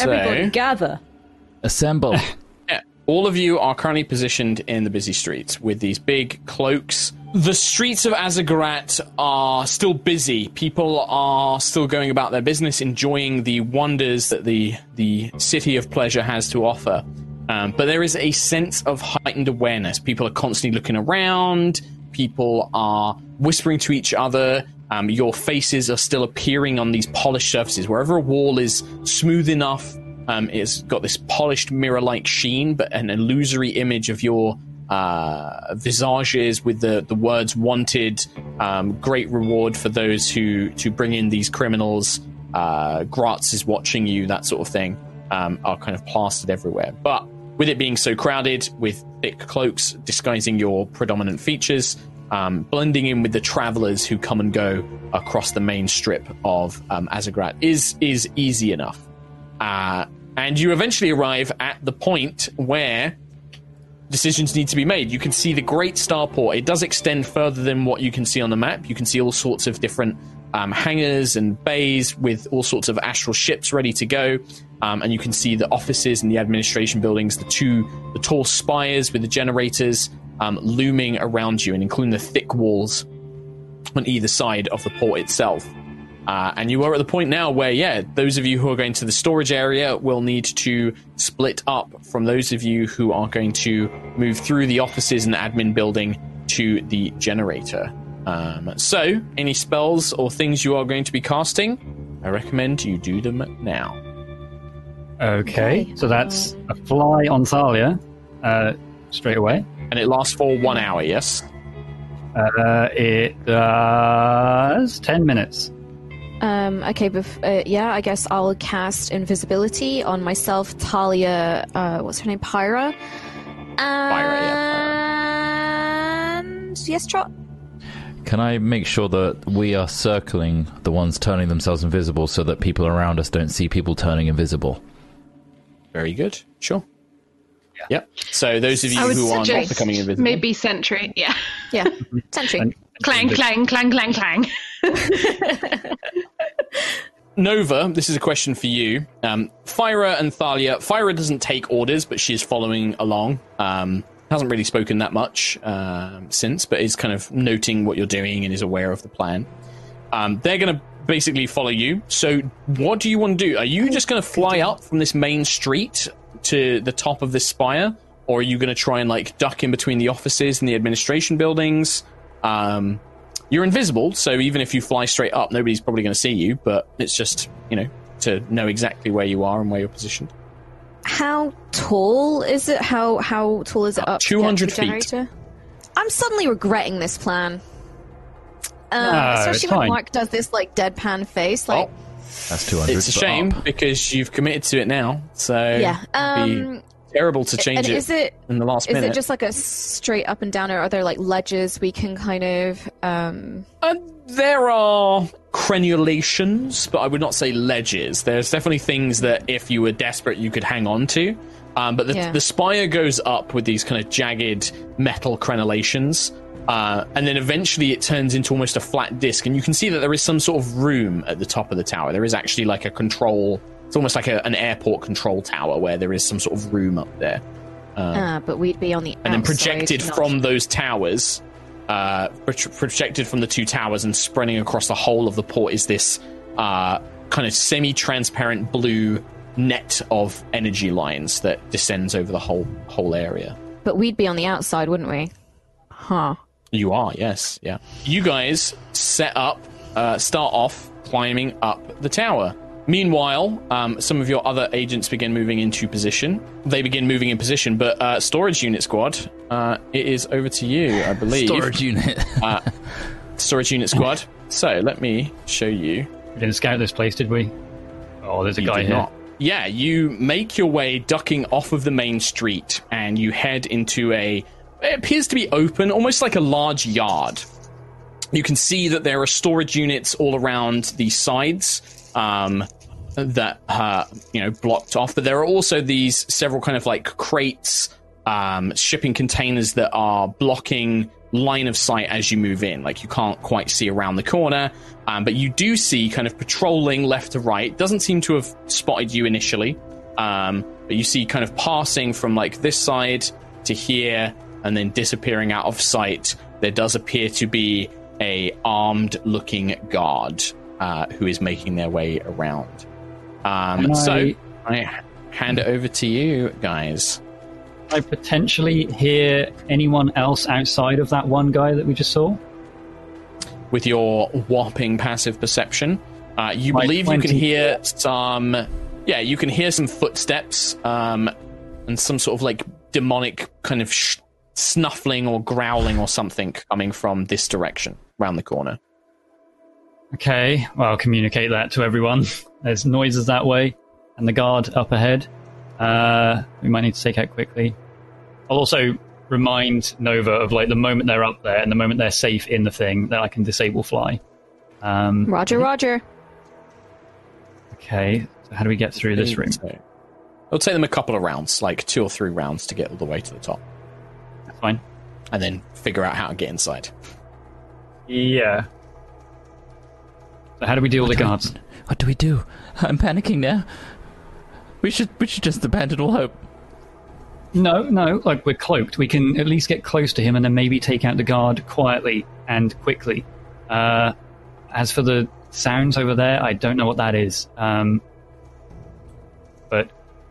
Everybody gather. Assemble. All of you are currently positioned in the busy streets with these big cloaks. The streets of Azzagrat are still busy. People are still going about their business, enjoying the wonders that the city of pleasure has to offer. But there is a sense of heightened awareness. People are constantly looking around. People are whispering to each other. Your faces are still appearing on these polished surfaces. Wherever a wall is smooth enough, it's got this polished mirror-like sheen, but an illusory image of your visages with the words wanted, great reward for those who bring in these criminals, Graz is watching you, that sort of thing, are kind of plastered everywhere. But with it being so crowded, with thick cloaks disguising your predominant features, blending in with the travelers who come and go across the main strip of Azzagrat is easy enough. And you eventually arrive at the point where decisions need to be made. You can see the Great Starport. It does extend further than what you can see on the map. You can see all sorts of different hangars and bays with all sorts of astral ships ready to go. And you can see the offices and the administration buildings, the tall spires with the generators looming around you, and including the thick walls on either side of the port itself. And you are at the point now where, those of you who are going to the storage area will need to split up from those of you who are going to move through the offices and the admin building to the generator. So, any spells or things you are going to be casting, I recommend you do them now. Okay, so that's a fly on Thalia straight away. And it lasts for 1 hour, yes? It does 10 minutes. Okay, but I guess I'll cast Invisibility on myself, Thalia, what's her name, Pyra? Pyra. Yes, Trot? Can I make sure that we are circling the ones turning themselves invisible so that people around us don't see people turning invisible? Very good, sure. Yeah. Yep. So those of you who are not becoming invisible, maybe Sentry. Yeah. Yeah. Sentry. Clang, clang, clang, clang, clang. Nova, this is a question for you. Fyra and Thalia. Fyra doesn't take orders, but she's following along. Hasn't really spoken that much since, but is kind of noting what you're doing and is aware of the plan. They're going to basically follow you. So what do you want to do? Are you just going to fly up from this main street to the top of this spire, or are you going to try and duck in between the offices and the administration buildings? You're invisible, so even if you fly straight up, nobody's probably going to see you, but it's just, to know exactly where you are and where you're positioned. How tall is it? How tall is it up? 200 feet. I'm suddenly regretting this plan. Especially when Mark does this, deadpan face, That's 200. It's a shame because you've committed to it now. So yeah. terrible to change and it in the last minute. Is it just like a straight up and down, or are there like ledges we can kind of... There are crenulations, but I would not say ledges. There's definitely things that if you were desperate you could hang on to. But the spire goes up with these kind of jagged metal crenulations. And then eventually it turns into almost a flat disc, and you can see that there is some sort of room at the top of the tower. There is actually like a control... It's almost like an airport control tower where there is some sort of room up there. But we'd be on the outside. And then projected from those towers, projected from the two towers and spreading across the whole of the port is this kind of semi-transparent blue net of energy lines that descends over the whole area. But we'd be on the outside, wouldn't we? Huh. You are, yes. Yeah. You guys set up, start off climbing up the tower. Meanwhile, some of your other agents begin moving into position. They begin moving in position, but storage unit squad, it is over to you, I believe. Storage unit. Storage unit squad. So let me show you. We didn't scout this place, did we? Oh, there's a guy here. Not. Yeah, you make your way ducking off of the main street, and you head into it appears to be open, almost like a large yard. You can see that there are storage units all around the sides, that blocked off, but there are also these several kind of like crates, shipping containers that are blocking line of sight as you move in. Like you can't quite see around the corner, but you do see kind of patrolling left to right. Doesn't seem to have spotted you initially, but you see kind of passing from like this side to here and then disappearing out of sight. There does appear to be a armed looking guard who is making their way around. So I hand it over to you guys. I potentially hear anyone else outside of that one guy that we just saw? With your whopping passive perception, you believe 20. You can hear some... Yeah, you can hear some footsteps and some sort of like demonic kind of snuffling or growling or something coming from this direction, around the corner. Okay, well, I'll communicate that to everyone. There's noises that way, and the guard up ahead. We might need to take out quickly. I'll also remind Nova of like the moment they're up there and the moment they're safe in the thing that I can disable fly. Roger. Okay, so how do we get through this room? It'll take them a couple of rounds, like 2 or 3 rounds to get all the way to the top. That's fine. And then figure out how to get inside. Yeah. How do we deal with the guards? What do we do? I'm panicking now. We should just abandon all hope. No, like we're cloaked. We can at least get close to him and then maybe take out the guard quietly and quickly. As for the sounds over there, I don't know what that is. But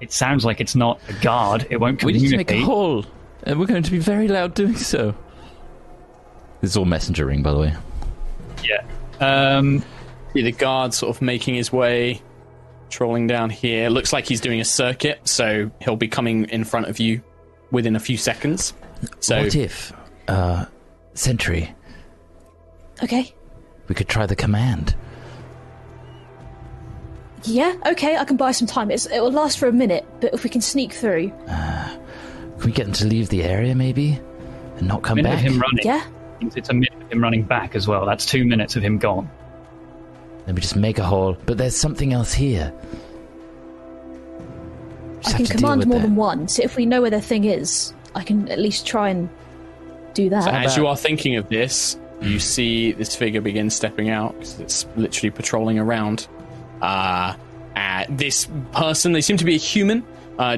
it sounds like it's not a guard. It won't communicate. We need to make a hole, and we're going to be very loud doing so. This is all messengering, by the way. Yeah. The guard sort of making his way, trolling down here. Looks like he's doing a circuit, so he'll be coming in front of you within a few seconds. So, what if, Sentry? Okay. We could try the command. Yeah, okay, I can buy some time. It will last for a minute, but if we can sneak through, can we get them to leave the area maybe and not come back? Yeah. It's a minute of him running back as well. That's 2 minutes of him gone. Let me just make a hole. But there's something else here. I can command more than one, so if we know where the thing is, I can at least try and do that. So as you are thinking of this, you see this figure begin stepping out, because it's literally patrolling around. This person, they seem to be a human,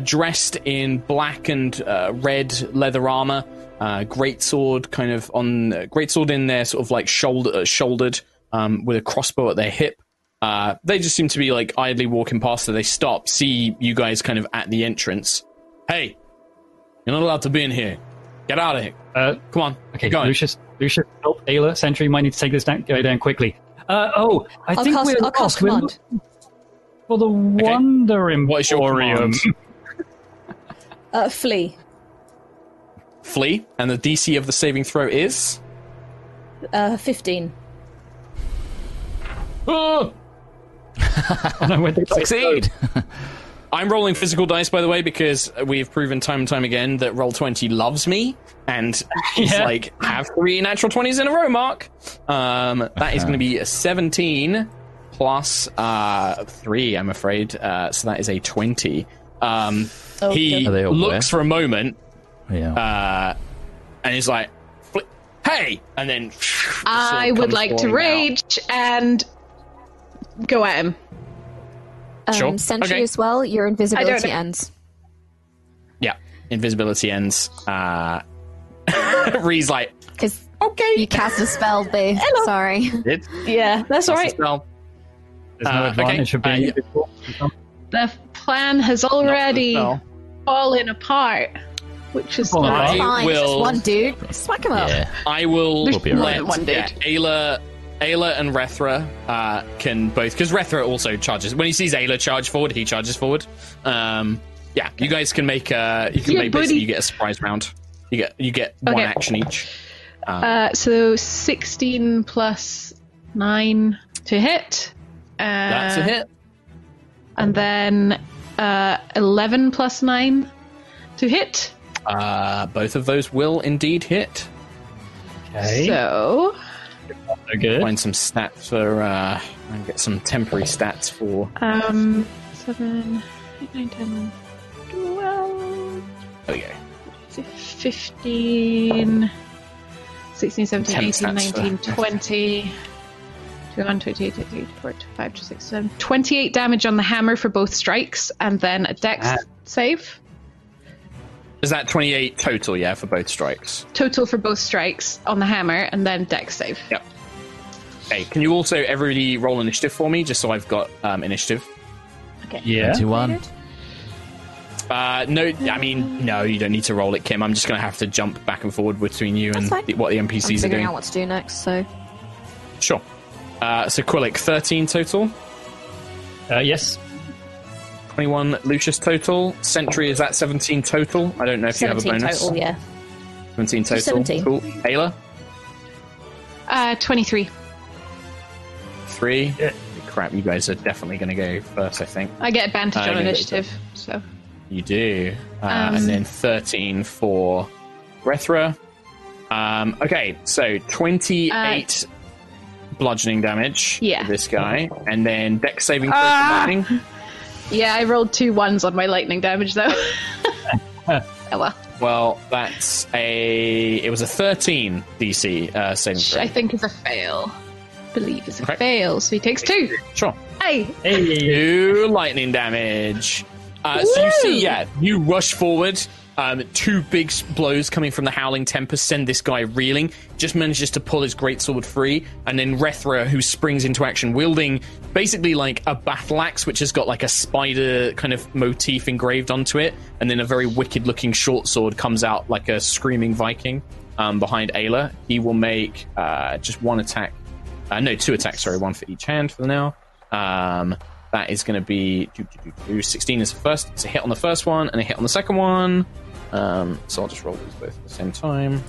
dressed in black and red leather armor. Greatsword kind of on greatsword in their sort of like shouldered with a crossbow at their hip. They just seem to be like idly walking past, so they stop, see you guys kind of at the entrance. Hey, you're not allowed to be in here. Get out of here. Come on. Okay, go. Lucius, help Ayla. Sentry, might need to take this guy down quickly. I think we're lost. For the Wonder Emporium. What is your command? Flee. Flee, and the DC of the saving throw is 15. Oh! Succeed. I'm rolling physical dice, by the way, because we've proven time and time again that Roll20 loves me, and it's like, have 3 natural 20s in a row, Mark. That is going to be a 17 plus 3, I'm afraid. So that is a 20. Okay. He looks for a moment, and he's like, hey! And then... I would like to rage and go at him. Sure. Sentry as well, your invisibility ends. Yeah, invisibility ends. Ree's like... Because you cast a spell, babe. Sorry. Yeah, that's all right. There's no advantage of being invisible. The plan has already fallen apart. Which is fine. It's just one dude. Smack him up. Yeah. I will let one dude. Ayla and Rethra can both, because Rethra also charges. When he sees Ayla charge forward, he charges forward. You guys can make basically you get a surprise round. You get one action each. So 16 plus 9 to hit. That's a hit. And then 11 plus 9 to hit. Both of those will indeed hit. Okay. So good. Find some stats for and get some temporary stats for 7, 8, 9, 10, 12. There we go. 15, 16, 17, 18, 19, 20. 21, 28, 28, 45, 26, 7. 28 damage on the hammer for both strikes, and then a dex save. Is that 28 total, for both strikes? Total for both strikes on the hammer, and then dex save. Yep. Okay, can you also, everybody, roll initiative for me, just so I've got initiative? Okay. Yeah. 21. No, you don't need to roll it, Kim. I'm just going to have to jump back and forward between you and what the NPCs are doing. I'm figuring out what to do next, so... Sure. So, Quillec, 13 total? Yes. 21 Lucius total. Sentry, is that 17 total? I don't know if you have a bonus. 17 total, 17 total. 17. Cool. Ayla? 23. 3? Yeah. Crap, you guys are definitely going to go first, I think. I get advantage on initiative, so... You do. And then 13 for Rethra. Okay, so 28 bludgeoning damage to this guy. And then dex saving throw for lightning. Yeah, I rolled 2 1s on my lightning damage, though. Well, that's it was a 13 DC saving throw. I think is a fail. Believe is a fail, so he takes 2. Sure. Hey. 2 lightning damage. So you see, you rush forward. 2 big blows coming from the Howling Tempest send this guy reeling, just manages to pull his greatsword free, and then Rethra, who springs into action wielding basically like a battle axe which has got like a spider kind of motif engraved onto it, and then a very wicked looking short sword comes out like a screaming Viking behind Ayla. He will make just 2 attacks, sorry, 1 for each hand for now. That is going to be 16 is the first. It's a hit on the first one and a hit on the second one. So I'll just roll these both at the same time.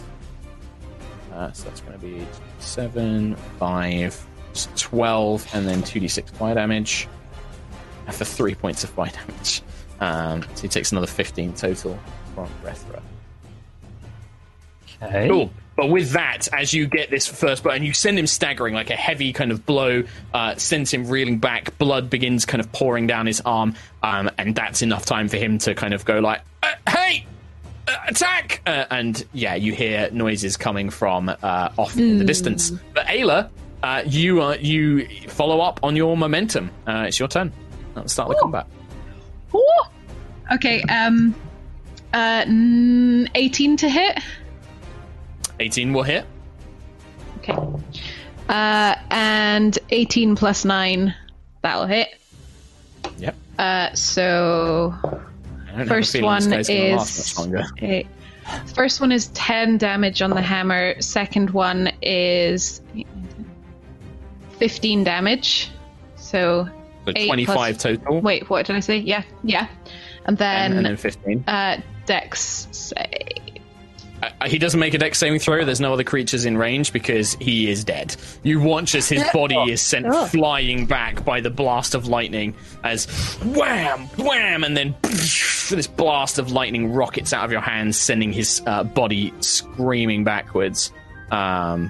So that's going to be 7, 5, 12, and then 2d6 fire damage. And for 3 points of fire damage. So he takes another 15 total from Rethra. Okay. Cool. But with that, as you get this first blow, and you send him staggering, like a heavy kind of blow, sends him reeling back, blood begins kind of pouring down his arm, and that's enough time for him to kind of go like, hey! Attack! And you hear noises coming from off in the distance. But Ayla, you follow up on your momentum. It's your turn. Let's start the combat. Ooh. Okay, 18 to hit. 18 will hit. Okay. And 18 plus 9, that'll hit. Yep. So first one is 10 damage on the hammer. Second one is 15 damage. So 25 total. Wait, what did I say? Yeah. And then 15. Dex save. He doesn't make a dex saving throw. There's no other creatures in range because he is dead. You watch as his body is sent flying back by the blast of lightning as wham, wham, and then this blast of lightning rockets out of your hands, sending his body screaming backwards. Yeah,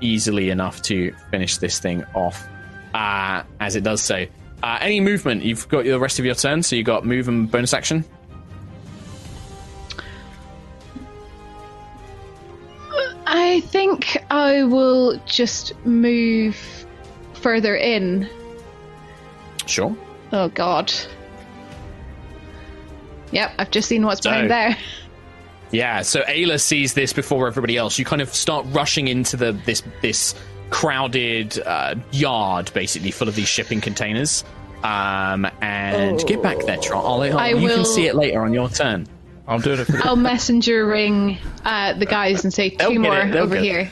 easily enough to finish this thing off as it does so. Any movement? You've got the rest of your turn, so you've got move and bonus action. I think I will just move further in. Sure. Oh, God. Yep, I've just seen what's behind there. Yeah, so Ayla sees this before everybody else. You kind of start rushing into this crowded yard, basically, full of these shipping containers. And get back there, Trot. You can see it later on your turn. I'll do it. I'll messenger ring the guys and say two more over here.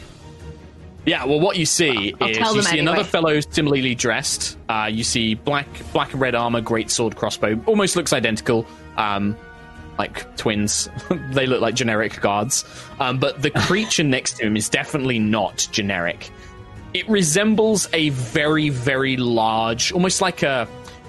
Yeah, well, what you see is you see another fellow similarly dressed. You see black and red armor, greatsword, crossbow. Almost looks identical, like twins. They look like generic guards. But the creature next to him is definitely not generic. It resembles a very, very large, almost like a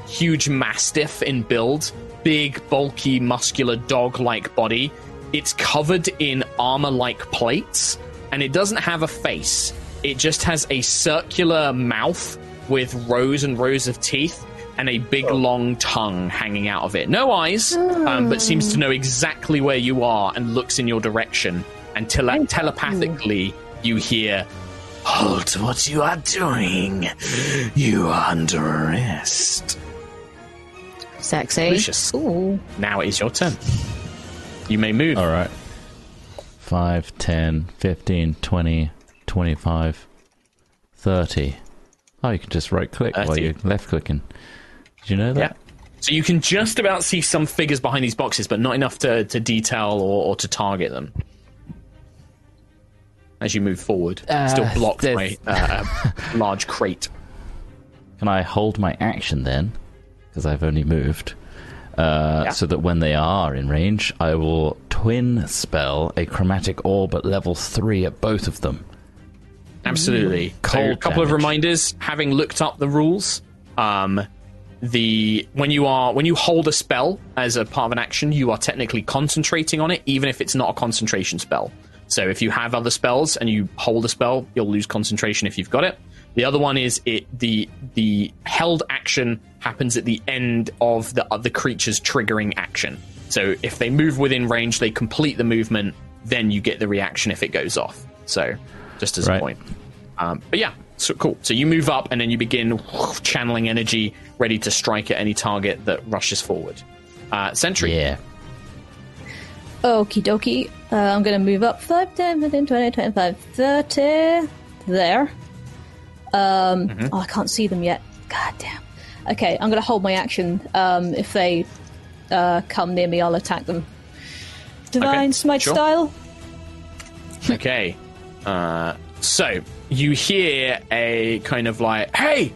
huge mastiff in build. Big, bulky, muscular, dog-like body. It's covered in armor-like plates, and it doesn't have a face. It just has a circular mouth with rows and rows of teeth and a big, long tongue hanging out of it. No eyes, but seems to know exactly where you are and looks in your direction. And telepathically, you hear, "Halt what you are doing. You are under arrest." Sexy. Lucius. Ooh. Now it is your turn. You may move. All right. 5, 10, 15, 20, 25, 30. Oh, you can just right click while you're left clicking. Did you know that? Yeah. So you can just about see some figures behind these boxes, but not enough to detail or to target them. As you move forward, still blocked by a large crate. Can I hold my action then? Because I've only moved, so that when they are in range, I will twin spell a chromatic orb at level 3 at both of them. Absolutely. So a couple of reminders, having looked up the rules, when you hold a spell as a part of an action, you are technically concentrating on it, even if it's not a concentration spell. So if you have other spells and you hold a spell, you'll lose concentration if you've got it. The other one is the held action happens at the end of the other creature's triggering action. So if they move within range, they complete the movement, then you get the reaction if it goes off. So just as a point. But yeah, so cool. So you move up and then you begin channeling energy, ready to strike at any target that rushes forward. Sentry. Yeah. Okie dokie. I'm going to move up 5, 10, 15, 20, 25, 30. There. Oh, I can't see them yet. God damn. Okay, I'm going to hold my action. If they come near me, I'll attack them. Divine Smite style. Okay. So, you hear a kind of like, Hey,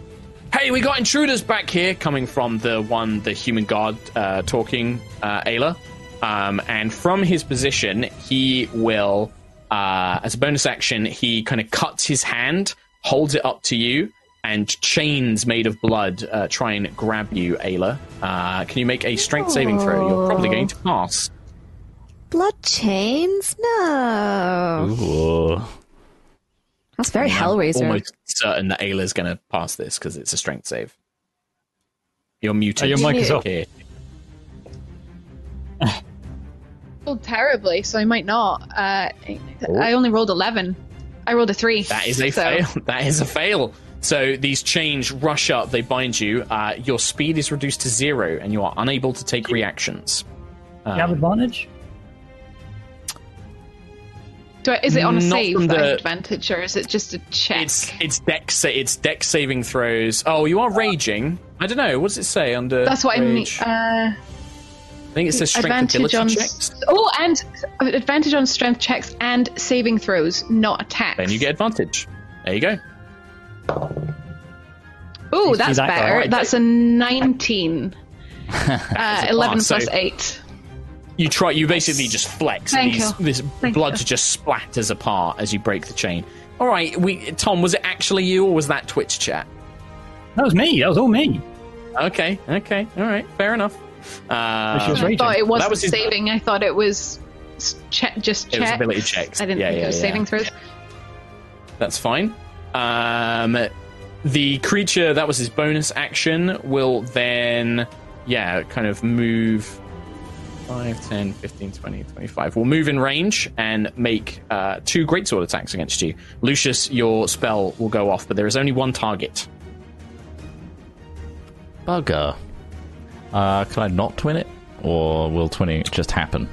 we got intruders back here, coming from the human guard talking, Ayla. And from his position, he will, as a bonus action, he kind of cuts his hand, holds it up to you, and chains made of blood try and grab you, Ayla. Can you make a strength saving throw? You're probably going to pass. Blood chains? No. Ooh. That's very Hellraiser. I'm almost certain that Ayla's going to pass this because it's a strength save. You're muted. Your mic is off. Here. I rolled terribly, so I might not. I only rolled 11. I rolled a 3. That is a fail. That is a fail. So these chains rush up. They bind you. Your speed is reduced to 0, and you are unable to take reactions. You have advantage? Is it on a save that I have advantage, or is it just a check? It's dex saving throws. Oh, you are raging. I don't know. What does it say under That's what rage? I mean. I think it says strength ability checks. Oh, and advantage on strength checks and saving throws, not attacks. Then you get advantage. There you go. Oh, that's better. That's a 19. 11 plus 8. You try. You basically just flex. Blood just splatters apart as you break the chain. All right, Tom, was it actually you or was that Twitch chat? That was me. That was all me. Okay. All right. Fair enough. I thought it wasn't was saving. I thought it was just checks. It was ability checks. I didn't think it was saving throws. Yeah. That's fine. The creature, that was his bonus action, will then, kind of move 5, 10, 15, 20, 25. We'll move in range and make two greatsword attacks against you. Lucius, your spell will go off, but there is only one target. Bugger. Can I not twin it? Or will twinning just happen?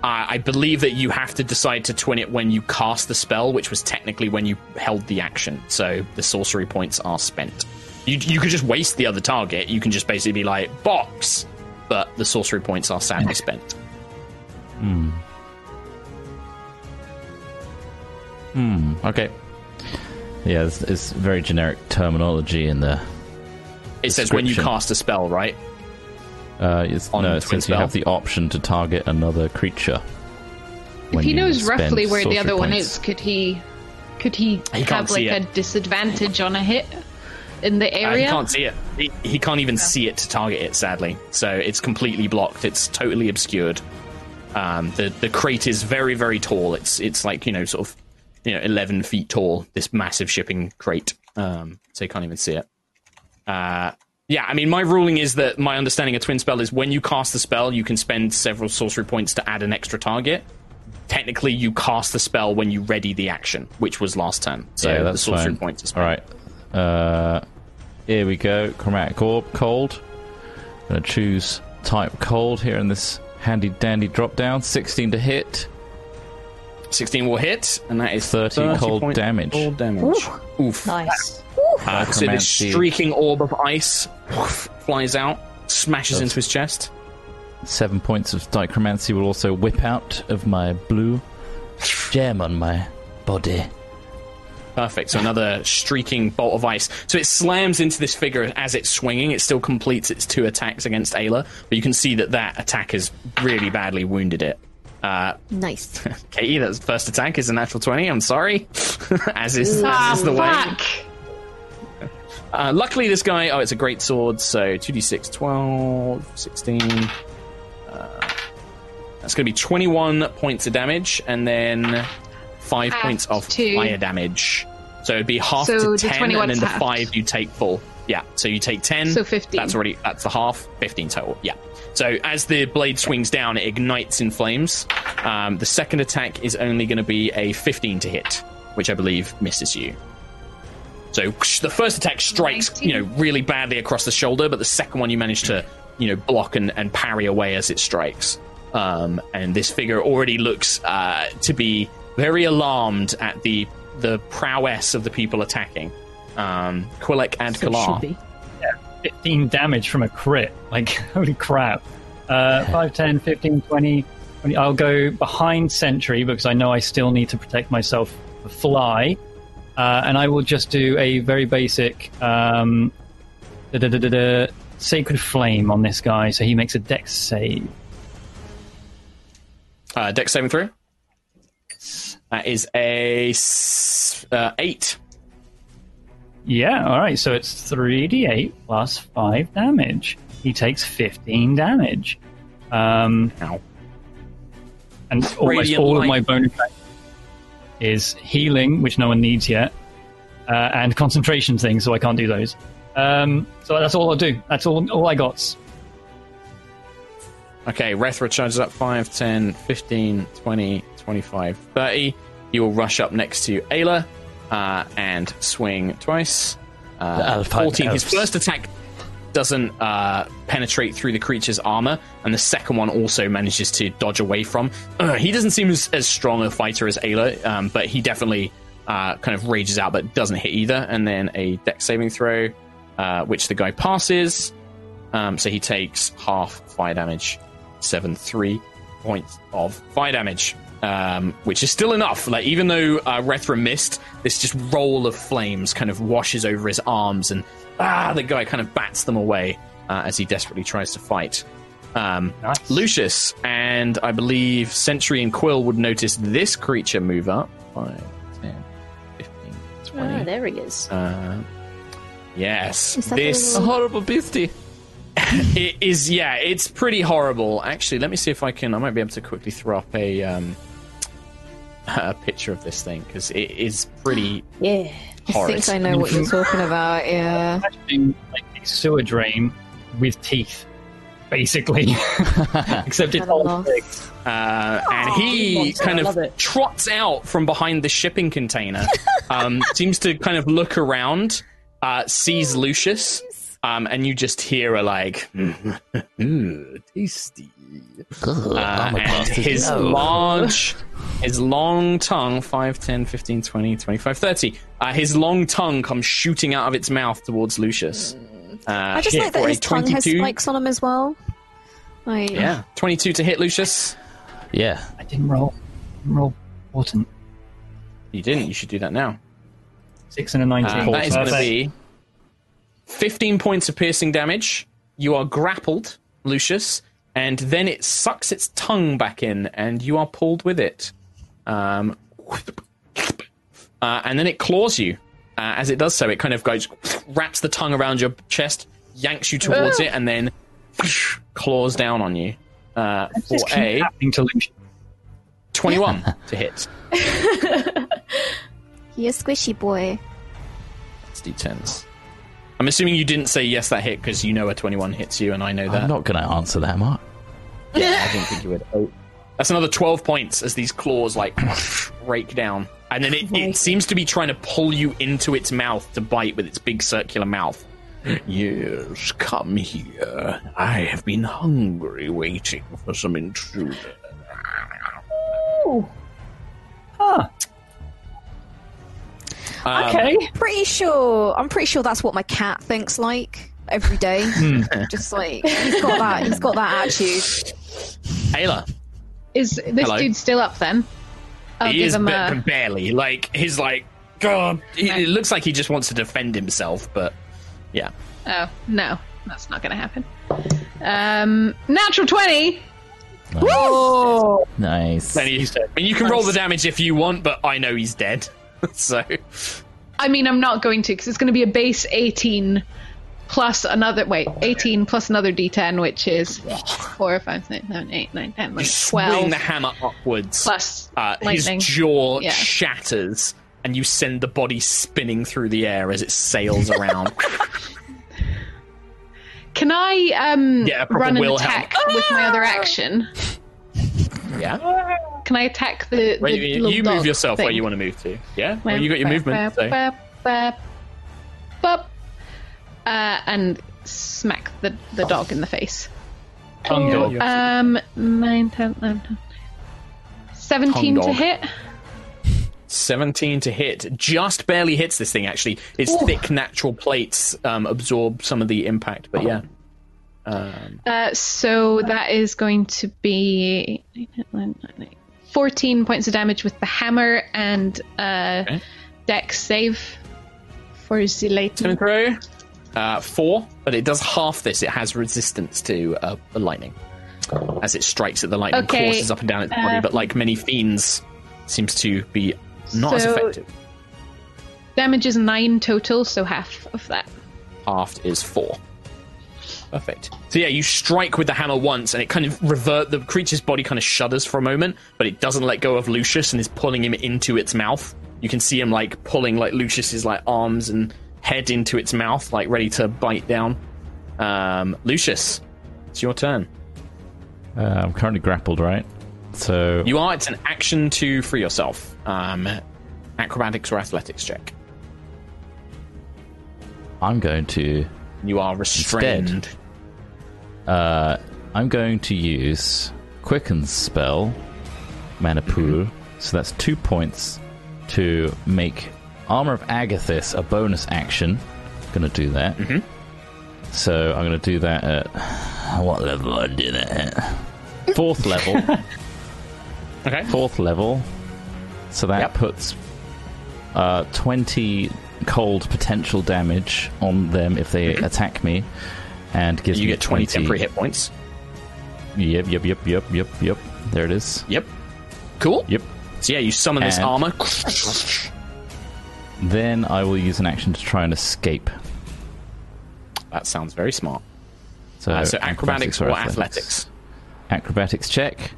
I believe that you have to decide to twin it when you cast the spell, which was technically when you held the action. So the sorcery points are spent. You could just waste the other target. You can just basically be like, box! But the sorcery points are sadly spent. Okay. Yeah, it's very generic terminology in the... It says when you cast a spell, right? It says you have the option to target another creature. If he knows roughly where the other one is, could he have like a disadvantage on a hit in the area? He can't see it. He can't even see it to target it, sadly. So it's completely blocked. It's totally obscured. The crate is very, very tall. It's like, 11 feet tall, this massive shipping crate. So you can't even see it. My ruling is that my understanding of Twin Spell is when you cast the spell, you can spend several sorcery points to add an extra target. Technically, you cast the spell when you ready the action, which was last turn. So yeah, that's the sorcery points are spent. Alright. Here we go. Chromatic Orb, Cold. I'm going to choose type Cold here in this handy-dandy drop-down. 16 to hit. 16 will hit, and that is 30 cold damage. Cold damage. Oof. Nice. So this streaking orb of ice flies out, smashes into his chest. 7 points of dichromancy will also whip out of my blue gem on my body. Perfect. So another streaking bolt of ice. So it slams into this figure as it's swinging. It still completes its two attacks against Ayla, but you can see that attack has really badly wounded it. Nice. Katie, that first attack is a natural 20. I'm sorry. as is the way. Luckily, this guy... Oh, it's a great sword, so 2d6, 12, 16... that's going to be 21 points of damage, and then 5 points of fire damage. So it'd be half to 10, and then the 5 you take full. Yeah, so you take 10. So 15. That's the half. 15 total, yeah. So as the blade swings down, it ignites in flames. The second attack is only going to be a 15 to hit, which I believe misses you. So the first attack strikes, 19. Really badly across the shoulder, but the second one you manage to, block and parry away as it strikes. And this figure already looks to be very alarmed at the prowess of the people attacking. Quillec and Kalar. 15 damage from a crit. Like, holy crap. 5, 10, 15, 20, 20. I'll go behind Sentry because I know I still need to protect myself from Fly. And I will just do a very basic Sacred Flame on this guy, so he makes a Dex save. Dex saving throw? That is a 8. Yeah, all right, so it's 3d8 plus 5 damage. He takes 15 damage. And almost all of my bonus is healing, which no one needs yet, and concentration things, so I can't do those. So that's all I'll do. That's all I got. Okay, Rethra charges up 5, 10, 15, 20, 25, 30. You will rush up next to Ayla and swing twice. 14. His first attack doesn't penetrate through the creature's armor, and the second one also manages to dodge away from. He doesn't seem as strong a fighter as Ayla, but he definitely kind of rages out, but doesn't hit either. And then a Dex saving throw, which the guy passes. So he takes half fire damage, 3 points of fire damage, which is still enough. Like, even though Rethra missed, this just roll of flames kind of washes over his arms, and the guy kind of bats them away as he desperately tries to fight. Nice. Lucius and I believe Sentry and Quill would notice this creature move up. 5, 10, 15, 20. Ah, there he is. Yes. Is this a horrible beastie. It is, yeah, it's pretty horrible. Actually, let me see if I can. I might be able to quickly throw up a picture of this thing because it is pretty horrid. I think I know what you're talking about, yeah. Like a sewer drain with teeth, basically. Except it's all fixed. And he kind of trots out from behind the shipping container, seems to kind of look around, sees Lucius. And you just hear a like, tasty. And his long tongue, 5, 10, 15, 20, 25, 30. His long tongue comes shooting out of its mouth towards Lucius. I just like that his tongue has spikes on him as well. Like... Yeah, 22 to hit Lucius. Yeah. I didn't roll. Important. You didn't. You should do that now. 6 and a 19. That is going to be... 15 points of piercing damage. You are grappled, Lucius, and then it sucks its tongue back in, and you are pulled with it. And then it claws you. As it does so, it kind of goes, wraps the tongue around your chest, yanks you towards it, and then claws down on you. For a 21 to hit. You're a squishy boy. That's D10s. I'm assuming you didn't say yes that hit because you know a 21 hits you, and I know that. I'm not going to answer that, Mark. Yeah, I didn't think you would. Oh. That's another 12 points as these claws like rake down, and then it seems to be trying to pull you into its mouth to bite with its big circular mouth. Yes, come here. I have been hungry, waiting for some intruder. Ooh. Huh. Okay. I'm pretty sure that's what my cat thinks like every day. Just like he's got that attitude. Ayla. Is this dude still up then? He is barely. Like he's like God. It looks like he just wants to defend himself, but yeah. Oh no, that's not going to happen. Natural 20. Nice. Woo! Nice. And you can roll the damage if you want, but I know he's dead. So, I mean, I'm not going to because it's going to be a base 18 plus another 18 plus another d10, which is 4, 5, 6, 7, 8, 9, 10, like 12. You swing the hammer upwards, plus lightning. His jaw shatters, and you send the body spinning through the air as it sails around. Can I run an attack with my other action? Yeah. Can I attack the you move yourself thing? Where you want to move to. Yeah? Well, you got your movement. And smack the dog in the face. Tongue dog. 9, 10, 11, 17 to hit. 17 to hit. Just barely hits this thing, actually. Its thick natural plates absorb some of the impact, but yeah. So that is going to be 14 points of damage with the hammer and Dex save for Zilatin. 4, but it does half this. It has resistance to the lightning. As it strikes at the lightning, courses up and down its body, but like many fiends, seems to be not as effective. Damage is 9 total, so half of that. Half is 4. Perfect. So yeah, you strike with the hammer once, and it kind of the creature's body kind of shudders for a moment, but it doesn't let go of Lucius and is pulling him into its mouth. You can see him like pulling like Lucius's like arms and head into its mouth, like ready to bite down. Lucius, it's your turn. I'm currently grappled, right? So you are. It's an action to free yourself. Acrobatics or athletics check. I'm going to. You are restrained. Instead, I'm going to use Quicken Spell, Mana Pool. So that's 2 points to make Armor of Agathis a bonus action. Going to do that. Mm-hmm. So I'm going to do that at... What level do I do that at? 4th level. Okay. 4th level. So that puts 20... cold potential damage on them if they attack me, and gives you get 20 temporary hit points. Yep. There it is. Yep. Cool. Yep. So yeah, you summon this armor. Then I will use an action to try and escape. That sounds very smart. So acrobatics or athletics? Acrobatics check.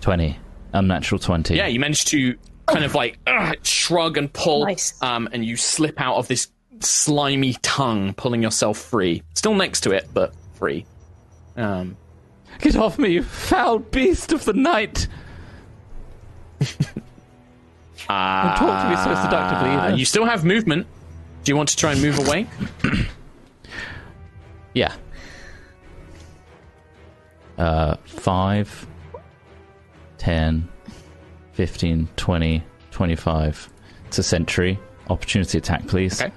20. Unnatural 20. Yeah, you manage to kind of like shrug and pull, nice. And you slip out of this slimy tongue, pulling yourself free. Still next to it, but free. Get off me, you foul beast of the night! Don't talk to me so seductively either. You still have movement. Do you want to try and move away? Yeah. 5, 10, 15, 20, 25. It's a sentry. Opportunity attack, please. Okay.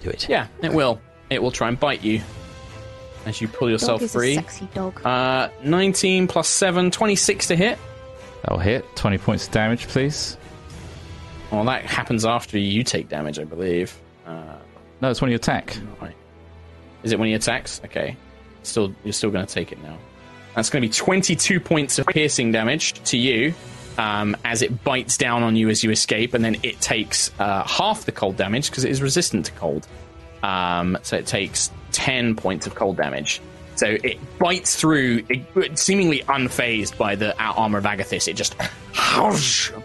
Do it. Yeah, it will. It will try and bite you as you pull yourself free. Sexy dog. 19 plus 7, 26 to hit. That'll hit. 20 points of damage, please. Well, that happens after you take damage, I believe. No, it's when you attack. Right. Is it when he attacks? Okay. You're still going to take it now. That's going to be 22 points of piercing damage to you as it bites down on you as you escape, and then it takes half the cold damage because it is resistant to cold. So it takes 10 points of cold damage. So it bites through, seemingly unfazed by the armor of Agathis. It just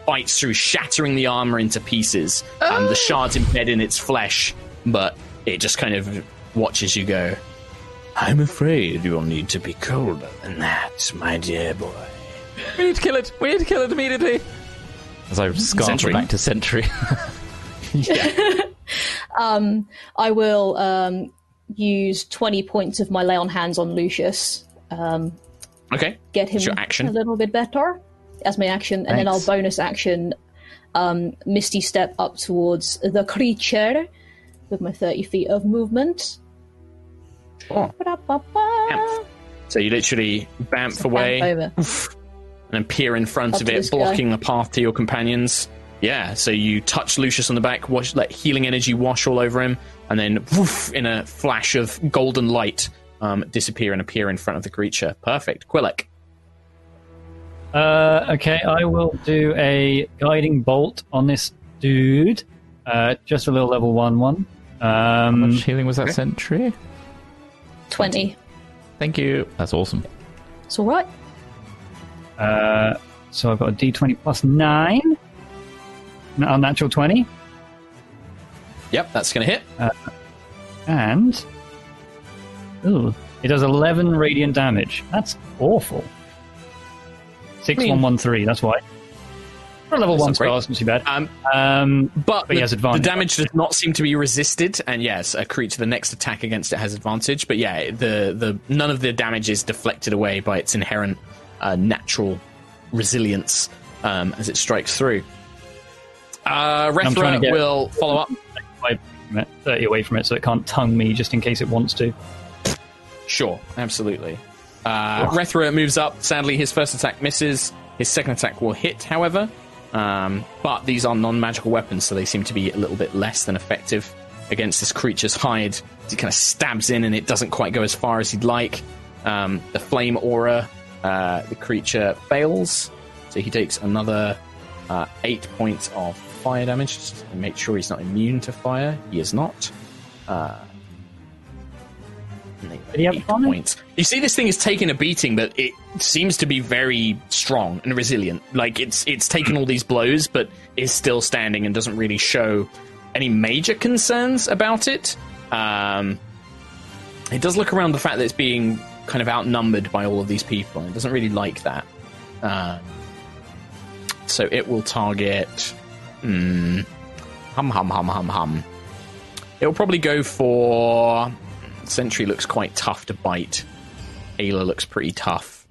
bites through, shattering the armor into pieces. The shards embed in its flesh, but it just kind of watches you go. I'm afraid you'll need to be colder than that, my dear boy. We need to kill it. We need to kill it immediately. As I scarper back to Sentry. I will use 20 points of my lay on hands on Lucius. Okay. Get him a little bit better as my action, and then I'll bonus action Misty Step up towards the creature with my 30 feet of movement. Oh. Bamf. So you literally bamf away and then peer in front of it, blocking the path to your companions. Yeah, so you touch Lucius on the back, let healing energy wash all over him, and then in a flash of golden light disappear and appear in front of the creature. Perfect. Quillec. Okay, I will do a guiding bolt on this dude. Just a little level 1/1. How much healing was that, Sentry? 20. Thank you. That's awesome. It's all right. So I've got a D20 plus 9. Unnatural 20. Yep, that's going to hit. And... Ooh, it does 11 radiant damage. That's awful. 6, 1, 1, 3, that's why. For level 1 spell, it's not too bad. But he has advantage. The damage does not seem to be resisted, and yes, a creature, the next attack against it has advantage, but yeah, the none of the damage is deflected away by its inherent natural resilience as it strikes through. Rethra will follow up. 30 away from it, so it can't tongue me just in case it wants to. Sure, absolutely. Rethra moves up. Sadly, his first attack misses. His second attack will hit, however. But these are non-magical weapons, so they seem to be a little bit less than effective against this creature's hide. He kind of stabs in, and it doesn't quite go as far as he'd like. The flame aura, the creature fails, so he takes another 8 points of fire damage. Just make sure he's not immune to fire. He is not. You see, this thing is taking a beating, but it seems to be very strong and resilient. Like, it's taken all these blows, but is still standing and doesn't really show any major concerns about it. It does look around the fact that it's being kind of outnumbered by all of these people, and it doesn't really like that. So it will target... It'll probably go for... Sentry looks quite tough to bite. Ayla looks pretty tough.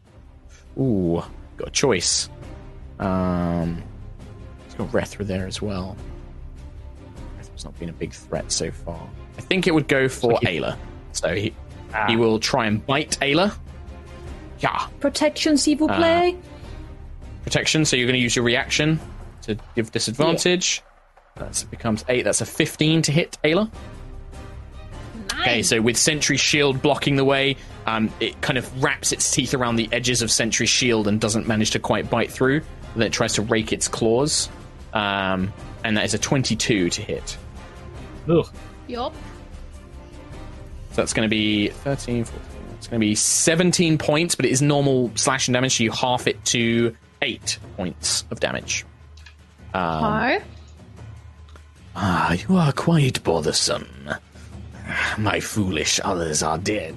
Ooh, got a choice. Let's go Rethra there as well. Rethra's not been a big threat so far. I think it would go for Ayla. So he will try and bite Ayla. Yeah. Protection, s'il vous plaît. Protection, so you're going to use your reaction to give disadvantage. Yeah. That becomes 8. That's a 15 to hit Ayla. Nice. Okay, so with Sentry's shield blocking the way, it kind of wraps its teeth around the edges of Sentry's shield and doesn't manage to quite bite through. Then it tries to rake its claws, and that is a 22 to hit. Ugh. Yup. So that's going to be 13, 14. It's going to be 17 points, but it is normal slashing damage, so you half it to 8 points of damage. Hi. You are quite bothersome. My foolish others are dead.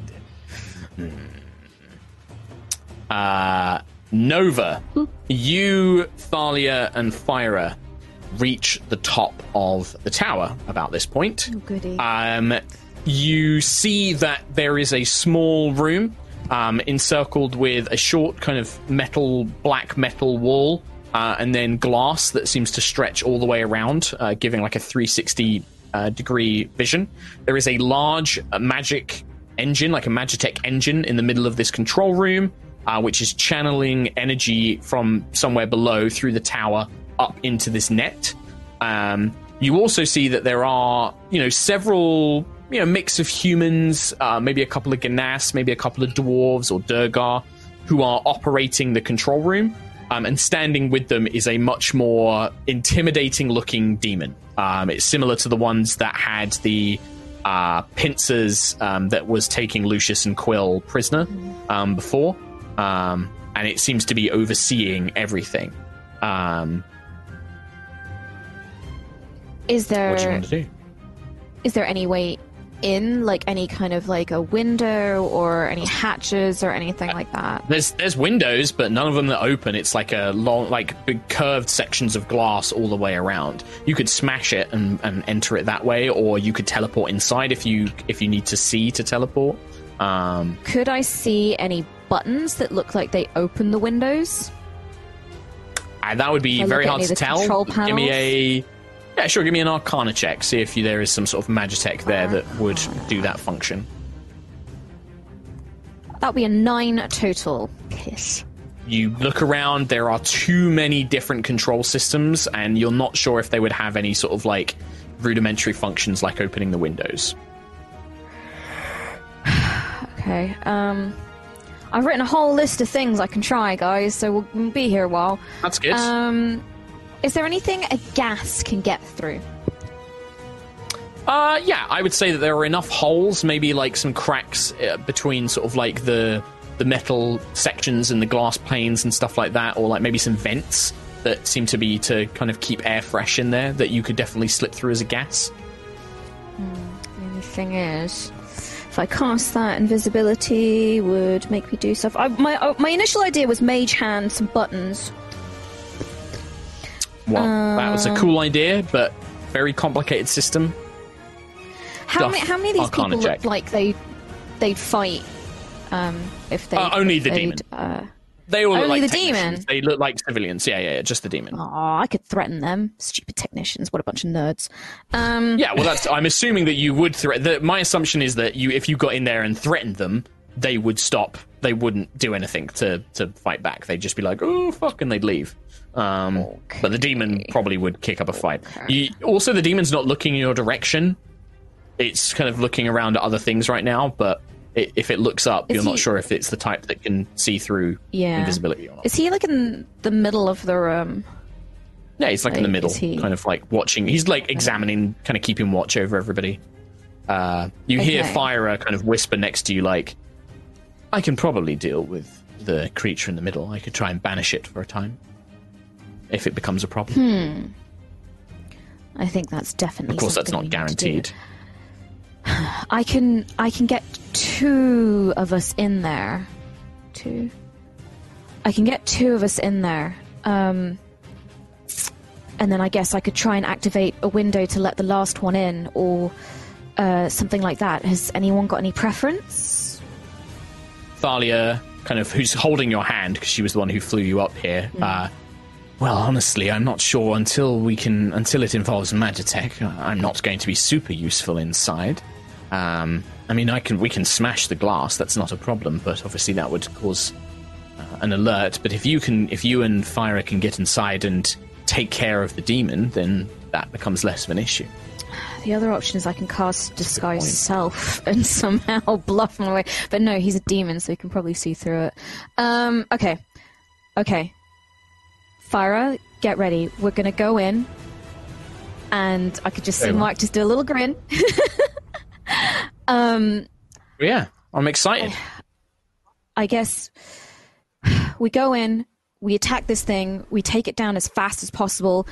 Nova, you, Thalia, and Fyra reach the top of the tower about this point. Oh, goody. You see that there is a small room encircled with a short kind of metal, black metal wall, and then glass that seems to stretch all the way around, giving like a 360 degree vision. There is a large magic engine, like a Magitech engine, in the middle of this control room, which is channeling energy from somewhere below through the tower up into this net. You also see that there are, several, mix of humans, maybe a couple of Ganass, maybe a couple of dwarves or Durgar, who are operating the control room. And standing with them is a much more intimidating-looking demon. It's similar to the ones that had the pincers that was taking Lucius and Quill prisoner before. And it seems to be overseeing everything. What do you want to do? Is there any way in, any kind of a window or any hatches or anything like that? There's windows, but none of them that open. It's a long, big curved sections of glass all the way around. You could smash it and enter it that way, or you could teleport inside if you need to see to teleport. Could I see any buttons that look like they open the windows? That would be very hard to tell. Give me a... Yeah, sure, give me an Arcana check. See if there is some sort of Magitech there that would do that function. That would be a 9 total. Yes. You look around, there are too many different control systems, and you're not sure if they would have any sort of, rudimentary functions like opening the windows. Okay, I've written a whole list of things I can try, guys, so we'll be here a while. That's good. Is there anything a gas can get through? Yeah, I would say that there are enough holes, maybe some cracks between sort of the metal sections and the glass planes and stuff like that, or maybe some vents that seem to be to kind of keep air fresh in there that you could definitely slip through as a gas. The only thing is, if I cast that, invisibility would make me do stuff. My initial idea was mage hand, some buttons. Well, that was a cool idea, but very complicated system. How many of these Arcana people check. Look like they'd fight if they... only the demon. They all look like the demon. They look like civilians. Yeah, just the demon. Oh, I could threaten them. Stupid technicians. What a bunch of nerds. Yeah, well, I'm assuming that you would threaten... My assumption is that if you got in there and threatened them, they would stop. They wouldn't do anything to fight back. They'd just be like, oh, fuck, and they'd leave. Okay. But the demon probably would kick up a fight. Okay. Also, the demon's not looking in your direction. It's kind of looking around at other things right now, but if it looks up, you're not sure if it's the type that can see through invisibility or not. Is he in the middle of the room? Yeah, he's in the middle, kind of watching. He's examining, kind of keeping watch over everybody. You hear Fyra kind of whisper next to you, I can probably deal with the creature in the middle. I could try and banish it for a time. If it becomes a problem. I think that's definitely... Of course, that's not guaranteed. I can get 2 of us in there. 2? I can get 2 of us in there. And then I guess I could try and activate a window to let the last one in, or something like that. Has anyone got any preference? Thalia, kind of, who's holding your hand, because she was the one who flew you up here, well, honestly, I'm not sure until it involves Magitech. I'm not going to be super useful inside. We can smash the glass. That's not a problem, but obviously that would cause an alert. But if you and Fyra can get inside and take care of the demon, then that becomes less of an issue. The other option is I can cast Disguise Self and somehow bluff him away. But no, he's a demon, so he can probably see through it. Okay. Fyra, get ready. We're going to go in. And I could just see Mike just do a little grin. Yeah, I'm excited. I guess we go in, we attack this thing, we take it down as fast as possible.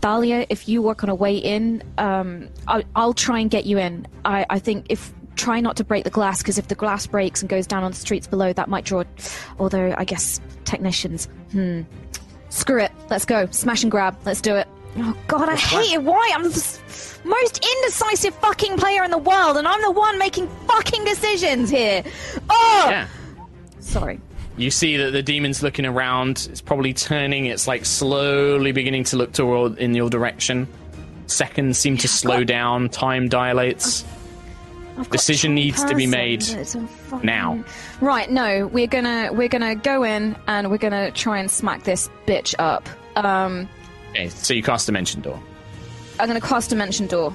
Thalia, if you work on a way in, I'll try and get you in. I think try not to break the glass, because if the glass breaks and goes down on the streets below, that might draw, although I guess technicians, Screw it, let's go, smash and grab, let's do it. Oh god, I hate it, why? I'm the most indecisive fucking player in the world, and I'm the one making fucking decisions here. Oh! Yeah. Sorry. You see that the demon's looking around, it's probably turning, it's like slowly beginning to look toward in your direction. Seconds seem to slow down, time dilates. Decision needs to be made now. Right, no, we're gonna go in and we're gonna try and smack this bitch up. Okay, so you cast Dimension Door. I'm gonna cast Dimension Door.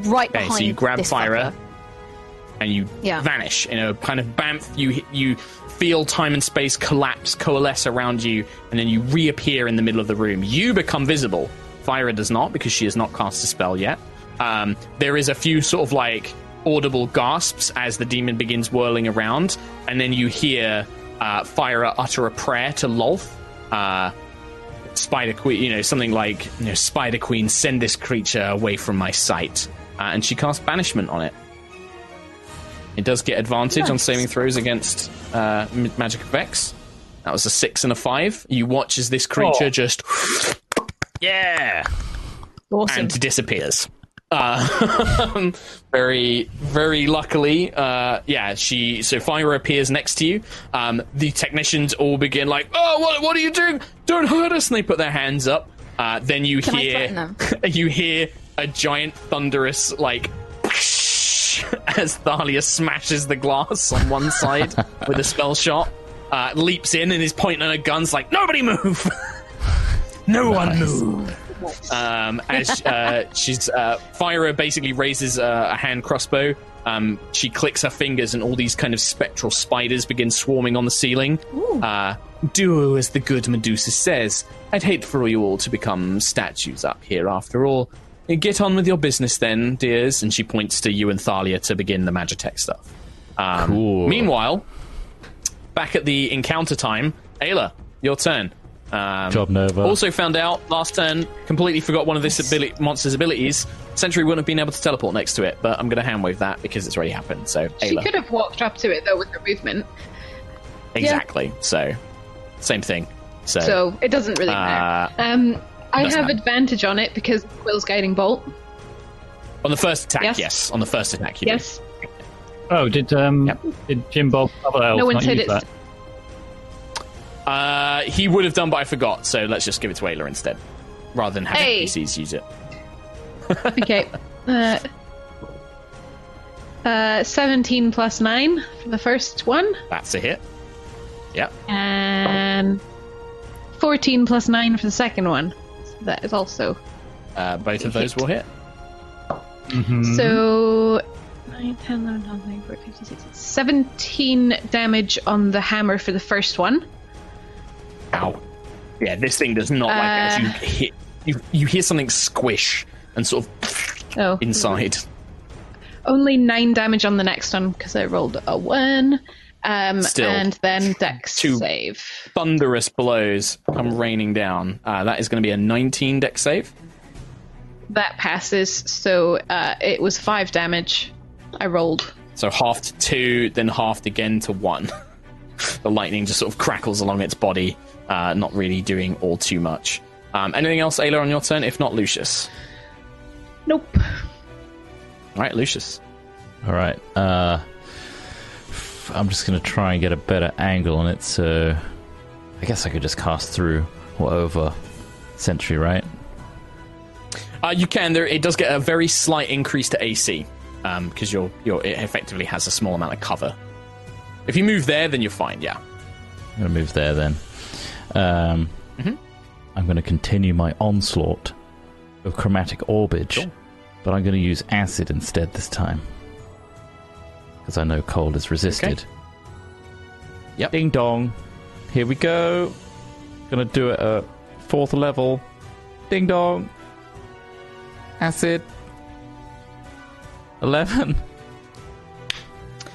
Right, behind. So you grab Fyra and you vanish in a kind of bamf. You feel time and space collapse, coalesce around you, and then you reappear in the middle of the room. You become visible. Fyra does not, because she has not cast a spell yet. There is a few sort of like audible gasps as the demon begins whirling around, and then you hear Fyra utter a prayer to Lolth. Spider Queen, something like, Spider Queen, send this creature away from my sight. And she casts Banishment on it. It does get advantage on saving throws against magic effects. That was a 6 and a 5. You watch as this creature just... Yeah! Awesome. And disappears. Very, very luckily, so Fyra appears next to you. The technicians all begin like, oh, what are you doing? Don't hurt us! And they put their hands up. Then you hear a giant thunderous, like, as Thalia smashes the glass on one side with a spell shot, leaps in and is pointing at her guns like, nobody move! No one move! Fyra basically raises a hand crossbow. She clicks her fingers and all these kind of spectral spiders begin swarming on the ceiling. Do as the good Medusa says. I'd hate for you all to become statues up here after all. Get on with your business then, dears. And she points to you and Thalia to begin the Magitech stuff. Cool. Meanwhile, back at the encounter time, Ayla, your turn. Job Nova. Also found out last turn, completely forgot one of this monster's abilities. Sentry wouldn't have been able to teleport next to it, but I'm going to handwave that because it's already happened. So Ayla. She could have walked up to it though with her movement. Exactly. Yeah. So same thing. So it doesn't really matter. I have advantage on it because Quill's Guiding Bolt. On the first attack, yes. On the first attack, yes. Do. Oh, did Jim Bob? No one said it's. He would have done, but I forgot. So let's just give it to Ayla instead, rather than having PCs use it. Okay. 17 plus 9 from the first one. That's a hit. Yep. And 14 plus 9 for the second one. So that is also. Both of those will hit. Mm-hmm. So 9, 10, 11, 12, 13, 14, 15, 16, 17 damage on the hammer for the first one. Ow. Yeah, this thing does not like it. As you hit, you hear something squish and sort of inside. Only 9 damage on the next one because I rolled a 1. And then Dex save. Thunderous blows come raining down. That is going to be a 19 Dex save. That passes. So it was 5 damage. I rolled. So half to 2, then halved again to 1. The lightning just sort of crackles along its body. Not really doing all too much. Anything else, Ayla, on your turn? If not, Lucius. Nope. All right, Lucius. All right. I'm just going to try and get a better angle on it, so I guess I could just cast through or over Sentry, right? You can. It does get a very slight increase to AC, because it effectively has a small amount of cover. If you move there, then you're fine, yeah. I'm going to move there, then. I'm going to continue my onslaught of Chromatic Orbage But I'm going to use acid instead this time. Because I know cold is resisted. Okay. Yep. Ding dong. Here we go. Going to do it at 4th level. Ding dong. Acid. 11.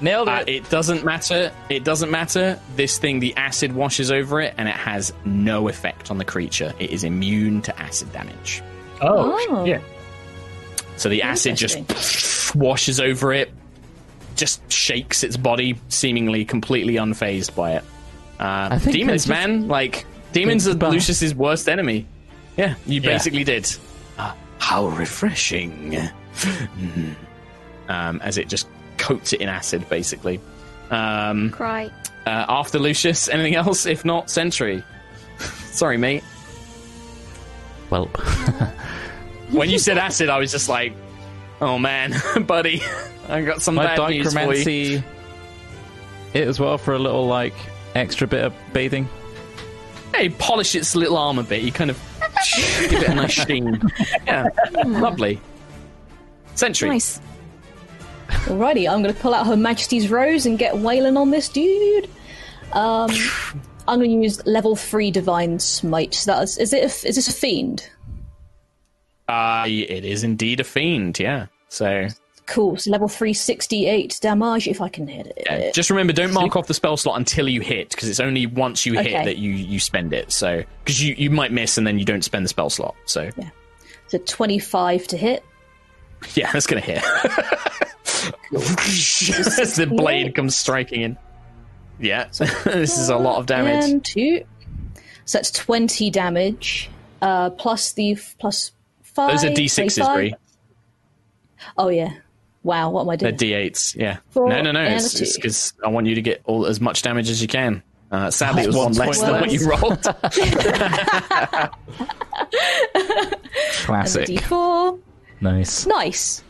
Nailed it. It doesn't matter. It doesn't matter. This thing, the acid washes over it, and it has no effect on the creature. It is immune to acid damage. Oh. Yeah. So the acid just washes over it, just shakes its body, seemingly completely unfazed by it. Demons, man. Like, demons are Lucius's worst enemy. Yeah, you basically did. How refreshing. As it just coats it in acid, basically. Right. After Lucius, anything else? If not, Sentry. Sorry, mate. Well, when you said acid, I was just like, oh man, buddy, I got some bad news for you. It as well for a little, like, extra bit of bathing. Hey, polish its little arm a bit. You kind of give it a nice sheen. Yeah, lovely. Sentry. Nice. Alrighty, I'm going to pull out Her Majesty's Rose and get wailing on this dude. I'm going to use level 3 Divine Smite. So that's, is this a fiend? It is indeed a fiend, yeah. So cool, so level 368 damage if I can hit it. Yeah. Just remember, don't mark off the spell slot until you hit, because it's only once you hit that you spend it. So because you might miss and then you don't spend the spell slot. So yeah, so 25 to hit. Yeah, that's going to hit. As the blade comes striking in. Yeah, this is a lot of damage. And 2. So that's 20 damage, plus the plus 5. Those are D6s, Bree. Oh, yeah. Wow, what am I doing? They're D8s, yeah. 4, no. It's because I want you to get as much damage as you can. Sadly, it was one less than what you rolled. Classic. D4. Nice.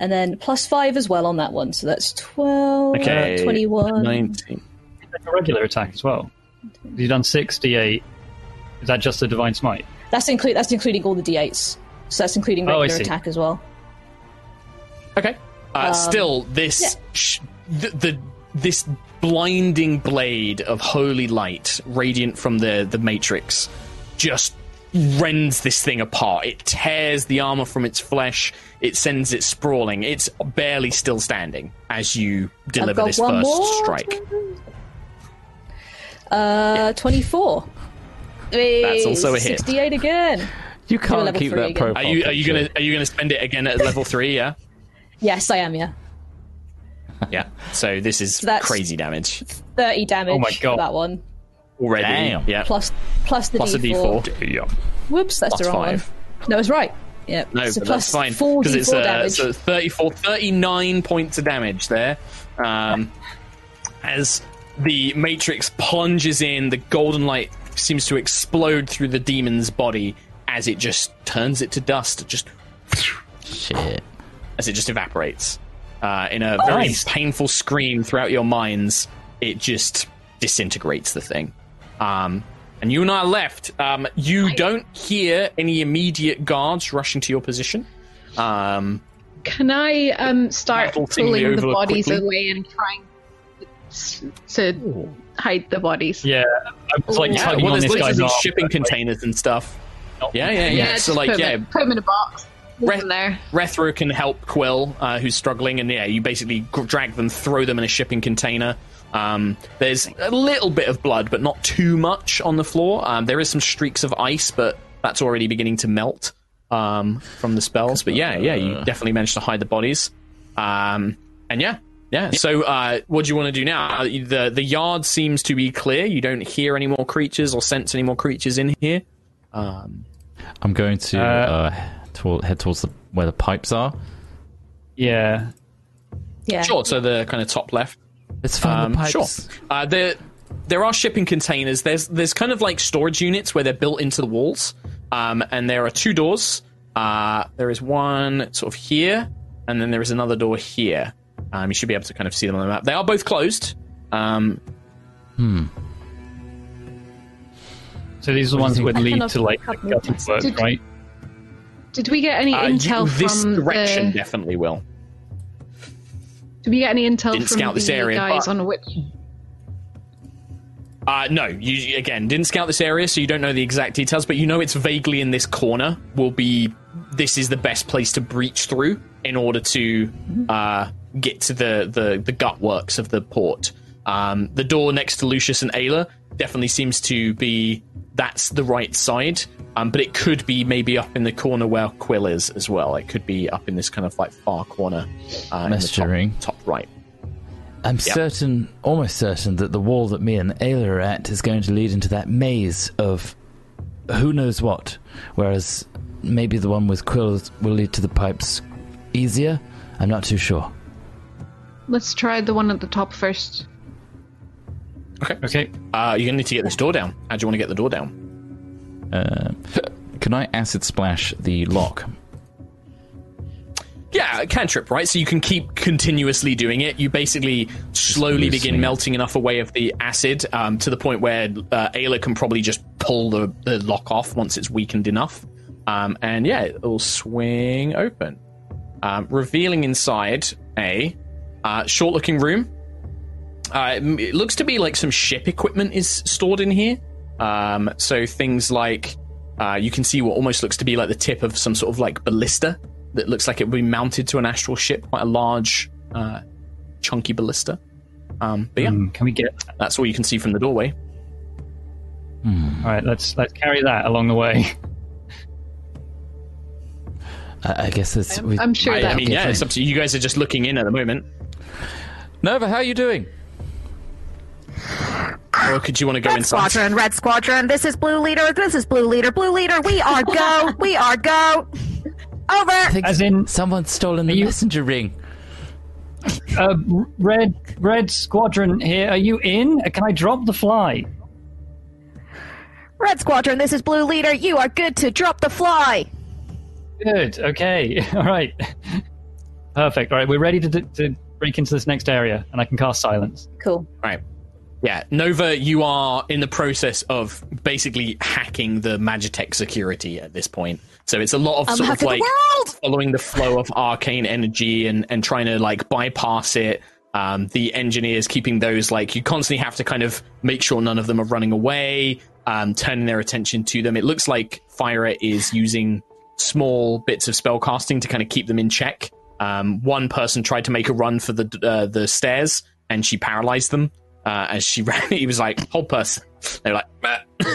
And then plus 5 as well on that one. So that's 12, 21. 19. It's a regular attack as well. You've done 6 D8. Is that just a Divine Smite? That's including all the D8s. So that's including regular attack as well. Okay. Still, this blinding blade of holy light, radiant from the Matrix, just rends this thing apart. It tears the armor from its flesh. It sends it sprawling. It's barely still standing as you deliver this first strike. 24. That's also a hit. 68 again. You can't keep that profile. Are you gonna spend it again at level 3? Yeah. Yes, I am. Yeah. Yeah. So this is crazy damage. 30 damage. Oh my god. For that one. Already. Damn. Yeah. Plus the D4. Yeah. Whoops, that's the wrong one. No, it's right. Yeah. No, so but that's fine. Because it's 39 points of damage there. As the Matrix plunges in, the golden light seems to explode through the demon's body as it just turns it to dust. Just shit. As it just evaporates. In a very painful scream throughout your minds, it just disintegrates the thing. And you and I are left. You don't hear any immediate guards rushing to your position. Can I start pulling the bodies away and trying to hide the bodies? Yeah, there's literally shipping containers and stuff. Yeah. So put them in a box. Rethra can help Quill, who's struggling, and you basically drag them, throw them in a shipping container. There's a little bit of blood, but not too much on the floor. There is some streaks of ice, but that's already beginning to melt from the spells. But you definitely managed to hide the bodies. So what do you want to do now? The yard seems to be clear. You don't hear any more creatures or sense any more creatures in here. I'm going to head towards where the pipes are. Yeah. Sure, so the kind of top left. Let's find the pipes. Sure. There are shipping containers. There's kind of like storage units where they're built into the walls. And there are 2 doors. There is one sort of here, and then there is another door here. You should be able to kind of see them on the map. They are both closed. So these are the ones that would lead to like the work, right? Did we get any intel from this direction? Definitely will. Did we get any intel from the area, guys on which? No, you again didn't scout this area, so you don't know the exact details, but you know it's vaguely in this corner. This is the best place to breach through in order to get to the gut works of the port. The door next to Lucius and Ayla definitely seems to be that's the right side, but it could be maybe up in the corner where Quill is as well. It could be up in this kind of like far corner, in the top right. I'm certain, almost certain, that the wall that me and Ayla are at is going to lead into that maze of who knows what, whereas maybe the one with Quills will lead to the pipes easier. I'm not too sure. Let's try the one at the top first. Okay. You're going to need to get this door down. How do you want to get the door down? Can I acid splash the lock? Yeah, cantrip, right? So you can keep continuously doing it. You basically slowly begin melting enough away of the acid to the point where Ayla can probably just pull the lock off once it's weakened enough. And yeah, it'll swing open. Revealing inside a short-looking room. It looks to be like some ship equipment is stored in here. So things like you can see what almost looks to be like the tip of some sort of like ballista that looks like it would be mounted to an astral ship, quite a large, chunky ballista. But yeah, can we get? That's all you can see from the doorway. All right, let's carry that along the way. I guess that's. I'm sure. It's up to you. You guys are just looking in at the moment. Nova, how are you doing? Or could you want to go inside? Red Squadron, this is Blue Leader, we are go. Over! I think as in, someone's stolen the messenger ring. Red Squadron here, are you in? Can I drop the fly? Red Squadron, this is Blue Leader, you are good to drop the fly! Good, okay, alright. Perfect, alright, we're ready to break into this next area, and I can cast silence. Cool. Alright. Yeah, Nova, you are in the process of basically hacking the Magitech security at this point. So it's a lot of sort of like following the flow of arcane energy and trying to like bypass it. The engineers keeping those like you constantly have to kind of make sure none of them are running away, turning their attention to them. It looks like Fyra is using small bits of spellcasting to kind of keep them in check. One person tried to make a run for the stairs and she paralyzed them. As she ran, he was like, "Hold person." They were like,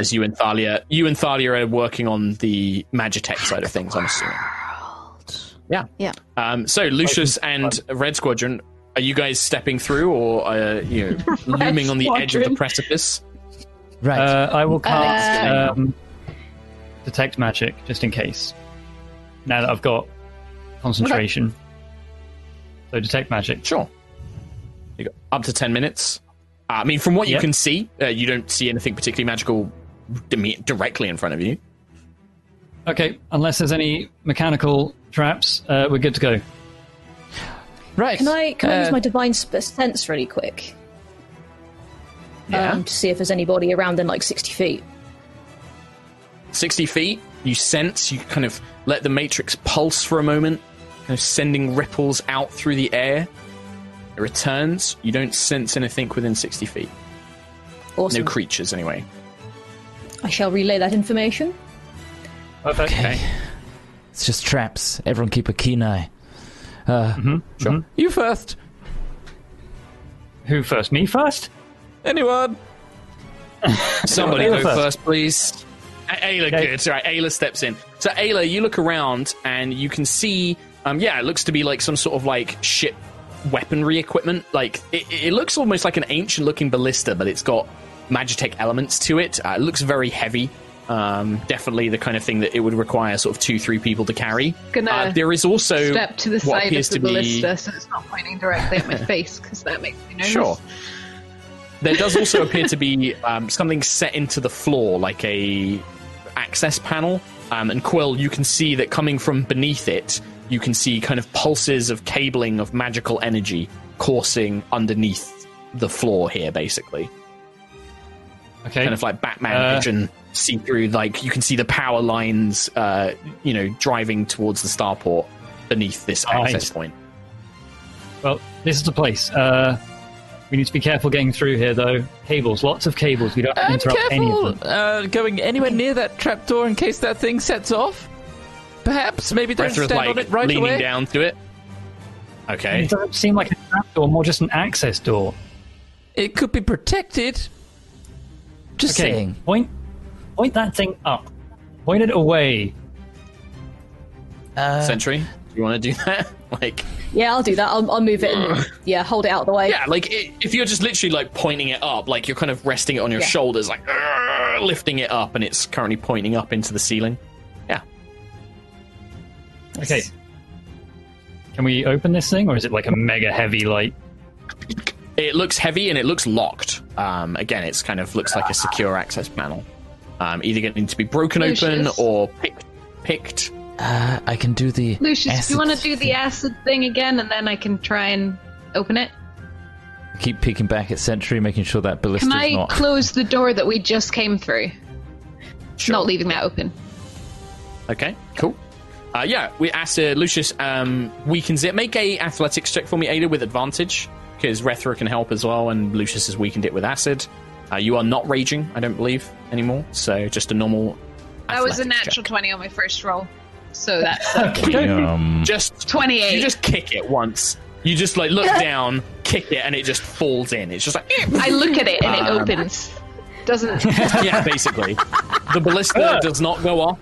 "As you and Thalia are working on the Magitech side of things, I'm assuming." Yeah. So Lucius and Red Squadron, are you guys stepping through, or looming on the edge of the precipice? Right. I will cast detect magic just in case. Now that I've got concentration, so detect magic. Sure. You got up to 10 minutes. I mean, from what you can see, you don't see anything particularly magical directly in front of you. Okay, unless there's any mechanical traps, we're good to go. Right. Can I use my divine sense really quick? Yeah. To see if there's anybody around in like 60 feet. 60 feet? You sense, you kind of let the matrix pulse for a moment, kind of sending ripples out through the air. It returns. You don't sense anything within 60 feet. Awesome. No creatures, anyway. I shall relay that information. Okay. It's just traps. Everyone keep a keen eye. Sure. Mm-hmm. You first. Who first? Me first? Anyone? Somebody go first, please. Ayla, okay. Good. All right, Ayla steps in. So, Ayla, you look around and you can see, it looks to be like some sort of like ship weaponry equipment. Like it looks almost like an ancient looking ballista, but it's got Magitech elements to it. It looks very heavy, definitely the kind of thing that it would require sort of 2-3 people to carry. There is also step to the side of the ballista so it's not pointing directly at my face, because that makes me nervous. Sure. There does also appear to be something set into the floor, like a access panel, and Quill, you can see that coming from beneath it. You can see kind of pulses of cabling of magical energy coursing underneath the floor here, basically. Okay. Kind of like Batman vision, see through, like you can see the power lines, you know, driving towards the starport beneath this access point. Well, this is the place. We need to be careful getting through here, though. Cables, lots of cables. We don't have to interrupt any of them. Going anywhere near that trapdoor in case that thing sets off. Perhaps, maybe don't stand on it right away. Leaning down to it. Okay. It doesn't seem like a trapdoor, more just an access door. It could be protected. Just saying. Point that thing up. Point it away. Sentry, do you want to do that? Like. Yeah, I'll do that. I'll move it and hold it out of the way. Yeah, like if you're just literally like pointing it up, like you're kind of resting it on your shoulders, like lifting it up, and it's currently pointing up into the ceiling. Yeah. Okay. Can we open this thing, or is it like a mega heavy light? It looks heavy and it looks locked. Again, it's kind of looks like a secure access panel. Either going to be broken open or picked. I can do the Lucius, acid. Do you want to do the acid thing again, and then I can try and open it? Keep peeking back at Sentry, making sure that ballista's not... Can I close the door that we just came through? Sure. Not leaving that open. Okay, cool. We acid Lucius weakens it. Make a athletics check for me, Ada, with advantage, because Rethra can help as well, and Lucius has weakened it with acid. You are not raging, I don't believe, anymore, so just a normal athletics. That was a natural 20 on my first roll. So that's just 28. You just kick it once. You just like look down, kick it, and it just falls in. It's just like I look at it and it opens. Doesn't? Yeah, basically, the ballista does not go off.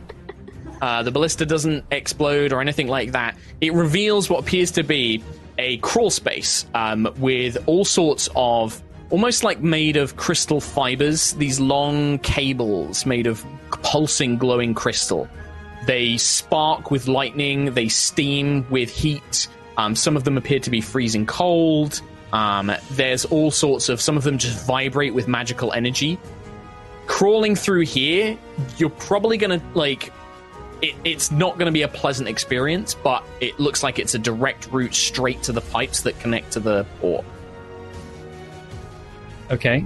The ballista doesn't explode or anything like that. It reveals what appears to be a crawl space with all sorts of. Almost like made of crystal fibers, these long cables made of pulsing, glowing crystal. They spark with lightning, they steam with heat. Some of them appear to be freezing cold. There's all sorts of... Some of them just vibrate with magical energy. Crawling through here, you're probably going to, like... It's not going to be a pleasant experience, but it looks like it's a direct route straight to the pipes that connect to the port. Okay.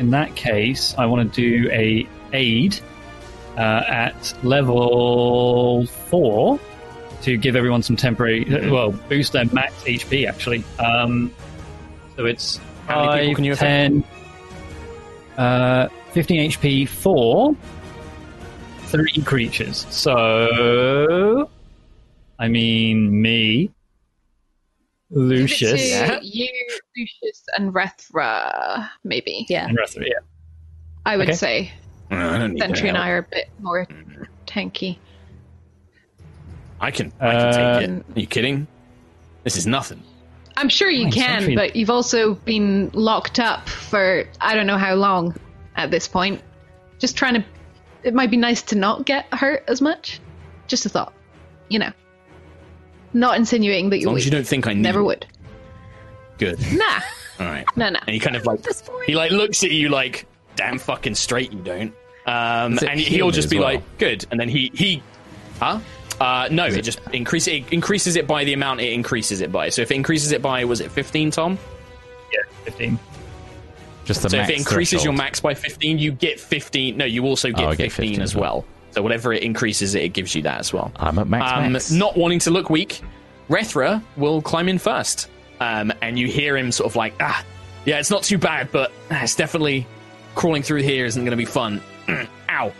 In that case, I want to do a aid... at level 4 to give everyone some temporary boost their max HP actually. So it's 15 HP for 3 creatures. So I mean me, Lucius. You, Lucius and Rethra, maybe. Yeah. And Rethra, yeah. I would say. Sentry and I are a bit more tanky. I can take it. Are you kidding? This is nothing. I'm sure you can, Sentry. But you've also been locked up for I don't know how long at this point. Just trying to... It might be nice to not get hurt as much. Just a thought. You know. Not insinuating that you would. As long as you don't think I knew. Never would. Good. Nah. All right. No, no. And he kind of like... He like looks at you like... Damn fucking straight you don't. And he'll just be like, good. And then he no, it just increases it by the amount it increases it by. So if it increases it by, was it 15, Tom? Yeah, 15. Just the so max if it increases threshold. Your max by 15, you get 15. No, you also get 15 as well. So whatever it increases it gives you that as well. I'm at max. Not wanting to look weak, Rethra will climb in first. And you hear him sort of like, yeah, it's not too bad, but it's definitely... Crawling through here isn't going to be fun. Ow.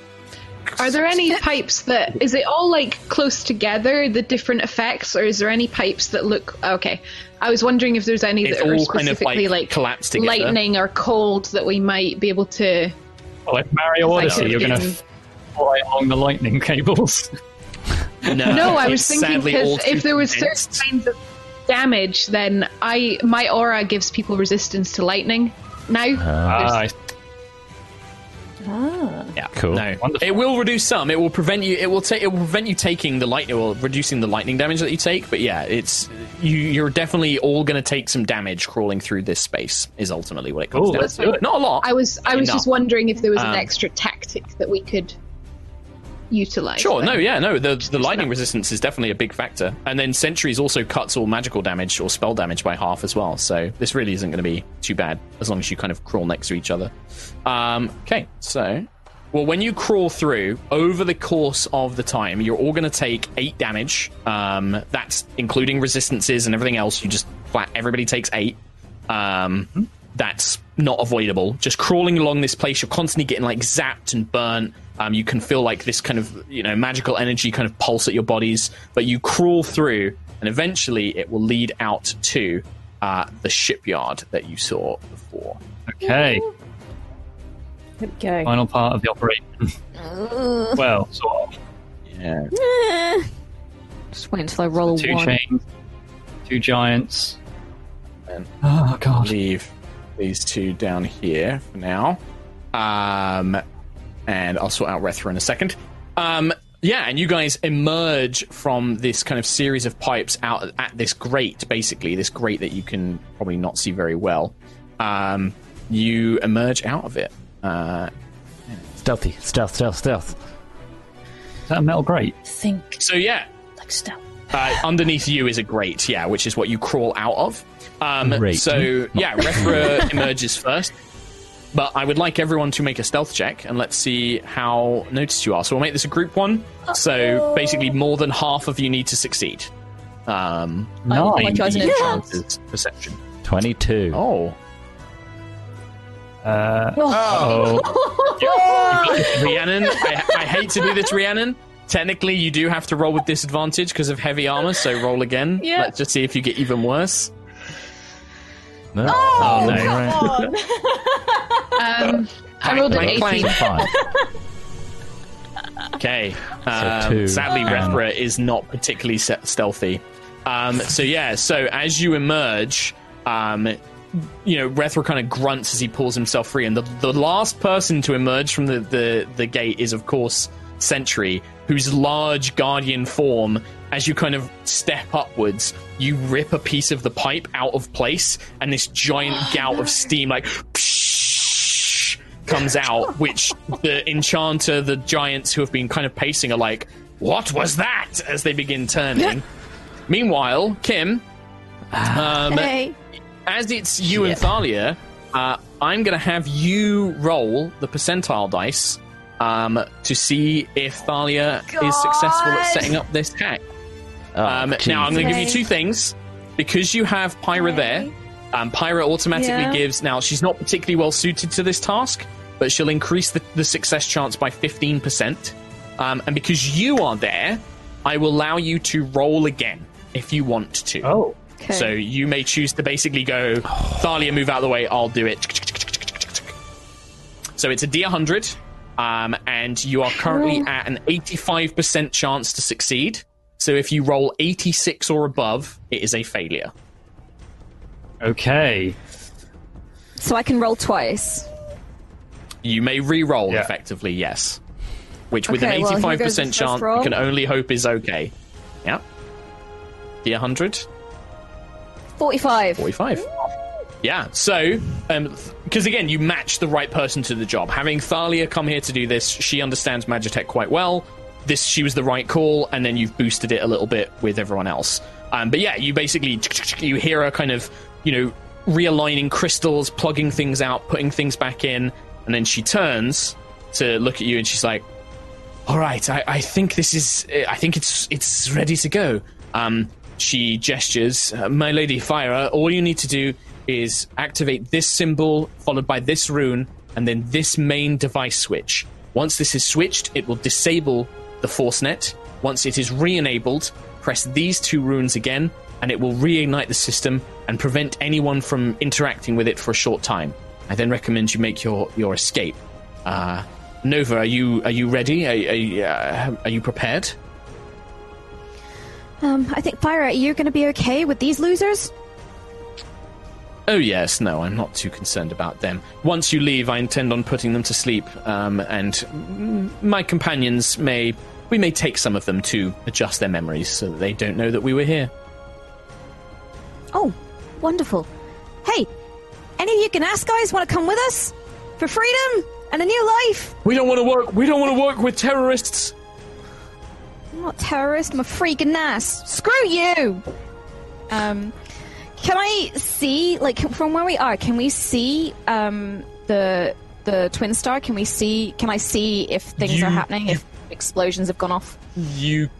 Are there any pipes that... Is it all, like, close together, the different effects, or is there any pipes that look... Okay. I was wondering if there's any that are specifically, like collapsed together. Lightning or cold that we might be able to... Well, if Mario Odyssey, you're going to fly along the lightning cables. No, I was thinking because if there was certain kinds of damage, then my aura gives people resistance to lightning now. Yeah, cool. No. It will reduce some. It will prevent you. It will prevent you taking the lightning or reducing the lightning damage that you take. But yeah, it's you're definitely all going to take some damage crawling through this space. Is ultimately what it comes down to. Not a lot. I was just wondering if there was an extra tactic that we could utilize. Sure, no, yeah, no, the lightning resistance is definitely a big factor. And then Sentries also cuts all magical damage or spell damage by half as well, so this really isn't going to be too bad as long as you kind of crawl next to each other. Okay, so... Well, when you crawl through, over the course of the time, you're all going to take 8 damage. That's including resistances and everything else. You just flat, everybody takes 8. That's not avoidable. Just crawling along this place, you're constantly getting like zapped and burnt. You can feel like this kind of, you know, magical energy kind of pulse at your bodies. But you crawl through, and eventually it will lead out to the shipyard that you saw before. Okay. Ooh. Okay. Final part of the operation. Well, sort of. Yeah. Just wait until I roll so 1. 2 chains, 2 giants. And oh god! Leave these 2 down here for now. And I'll sort out Rethra in a second. Yeah, and you guys emerge from this kind of series of pipes out at this grate, basically this grate that you can probably not see very well. You emerge out of it. Stealthy, stealth. Is that a metal grate? Think. So yeah, like stealth. Underneath you is a grate, yeah, which is what you crawl out of. So yeah, Rethra emerges first. But I would like everyone to make a stealth check, and let's see how noticed you are. So we'll make this a group one. Uh-oh. So basically, more than half of you need to succeed. No, I apologize in advance. Perception 22. Oh. Yeah, Rhiannon, I hate to do this, Rhiannon. Technically, you do have to roll with disadvantage because of heavy armor, so roll again. Yeah. Let's just see if you get even worse. No. Oh, no. Come on. I rolled an 18. Okay. So sadly, Rethra is not particularly stealthy. So as you emerge, you know, Rethra kind of grunts as he pulls himself free, and the last person to emerge from the gate is, of course, Sentry, whose large guardian form, as you kind of step upwards, you rip a piece of the pipe out of place, and this giant gout of steam, like, psh, comes out, which the enchanter, the giants who have been kind of pacing, are like, what was that? As they begin turning. Meanwhile, Kim... hey. As it's you and Thalia, I'm going to have you roll the percentile dice to see if Thalia is successful at setting up this hack. Now, I'm going to give you 2 things. Because you have Pyra there, Pyra automatically gives... Now, she's not particularly well-suited to this task, but she'll increase the success chance by 15%. And because you are there, I will allow you to roll again if you want to. Oh. Okay. So you may choose to basically go, Thalia, move out of the way, I'll do it. So it's a D100, and you are currently at an 85% chance to succeed. So if you roll 86 or above, it is a failure. Okay. So I can roll twice? You may re-roll, effectively, yes. Which, with an 85% chance, you can only hope is okay. Yeah. D100. 45. Yeah, so, because again, you match the right person to the job. Having Thalia come here to do this, she understands Magitech quite well. She was the right call, and then you've boosted it a little bit with everyone else. But yeah, you basically, you hear her kind of, you know, realigning crystals, plugging things out, putting things back in, and then she turns to look at you, and she's like, all right, I think this is, I think it's ready to go. She gestures, my lady Fyra, all you need to do is activate this symbol, followed by this rune, and then this main device switch. Once this is switched, it will disable the force net. Once it is re-enabled, press these 2 runes again, and it will reignite the system and prevent anyone from interacting with it for a short time. I then recommend you make your escape. Nova, are you ready? Are you prepared? I think, Fyra, are you going to be okay with these losers? Oh, yes. No, I'm not too concerned about them. Once you leave, I intend on putting them to sleep, and my companions we may take some of them to adjust their memories so that they don't know that we were here. Oh, wonderful. Hey, any of you Gnas guys want to come with us? For freedom and a new life? We don't want to work with terrorists. I'm not a terrorist, I'm a freaking ass. Screw you! Can I see, like, from where we are, can we see the Twin Star? Can we see, can I see if things are happening, if explosions have gone off? You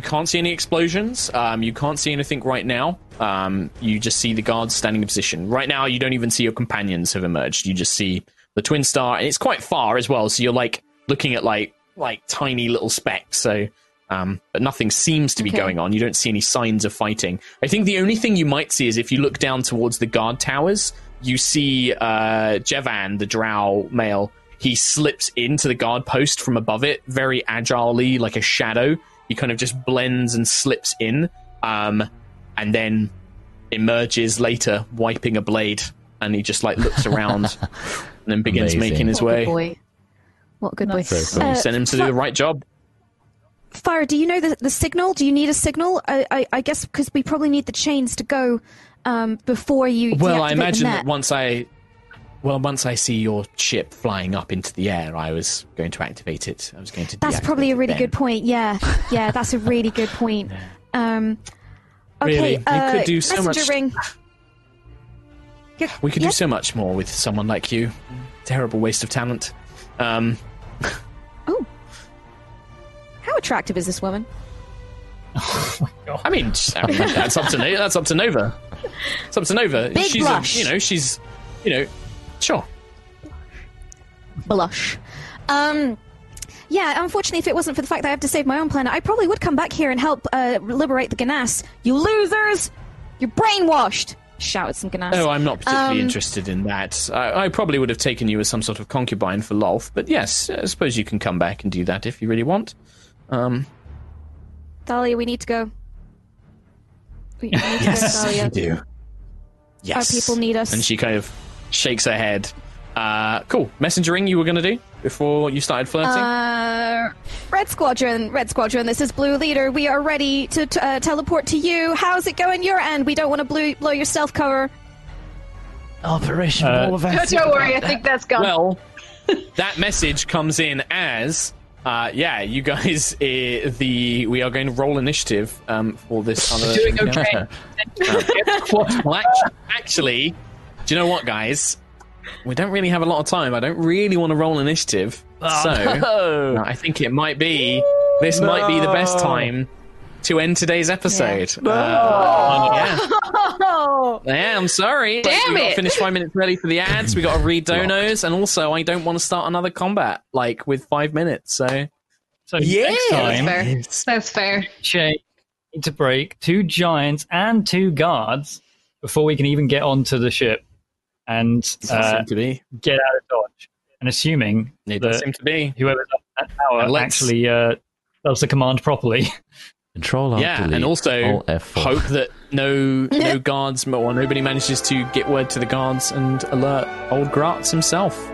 can't see any explosions. You can't see anything right now. You just see the guards standing in position. Right now, you don't even see your companions have emerged. You just see the Twin Star, and it's quite far as well, so you're, like, looking at, like tiny little specks, so... but nothing seems to be going on. You don't see any signs of fighting. I think the only thing you might see is if you look down towards the guard towers, you see Jevan, the drow male, he slips into the guard post from above it very agilely, like a shadow. He kind of just blends and slips in, and then emerges later, wiping a blade, and he just like looks around and then begins making his way. What a good boy. Cool. Send him to do the right job. Fyra, do you know the signal? Do you need a signal? I guess because we probably need the chains to go before you. Well, I imagine that once I see your ship flying up into the air, I was going to activate it. I was going to. That's probably a really good point. Yeah, that's a really good point. Okay, really, you could do so much. We could do so much more with someone like you. Terrible waste of talent. Oh. How attractive is this woman? Oh my God. I mean, that's up to Nova. It's up to Nova. Big blush. Sure. Blush. Yeah, unfortunately, if it wasn't for the fact that I have to save my own planet, I probably would come back here and help liberate the Ganas. You losers! You're brainwashed! Shouted some Ganas. Oh, I'm not particularly interested in that. I probably would have taken you as some sort of concubine for Lolth, but yes, I suppose you can come back and do that if you really want. Thalia, we need to go. Yes, we do. Yes. Our people need us. And she kind of shakes her head. Cool. Messengering you were going to do before you started flirting? Red Squadron, this is Blue Leader. We are ready to teleport to you. How's it going your end? We don't want to blow your stealth cover. Operation Wolverhampton. Don't worry, I think that's gone. Well, that message comes in as... you guys, we are going to roll initiative for this other... Doing okay. Well, actually, do you know what, guys? We don't really have a lot of time. I don't really want to roll initiative, so I think it might be... might be the best time to end today's episode. Yeah. Yeah, I'm sorry. Damn it! We got to finish 5 minutes early for the ads. We got to read donos, and also I don't want to start another combat like with 5 minutes. So yeah, next time, that's fair. Shake to break 2 giants and 2 guards before we can even get onto the ship and get out of dodge. And assuming whoever's up that tower actually does the command properly. Control, delete, and also hope that no guards or nobody manages to get word to the guards and alert old Graz himself.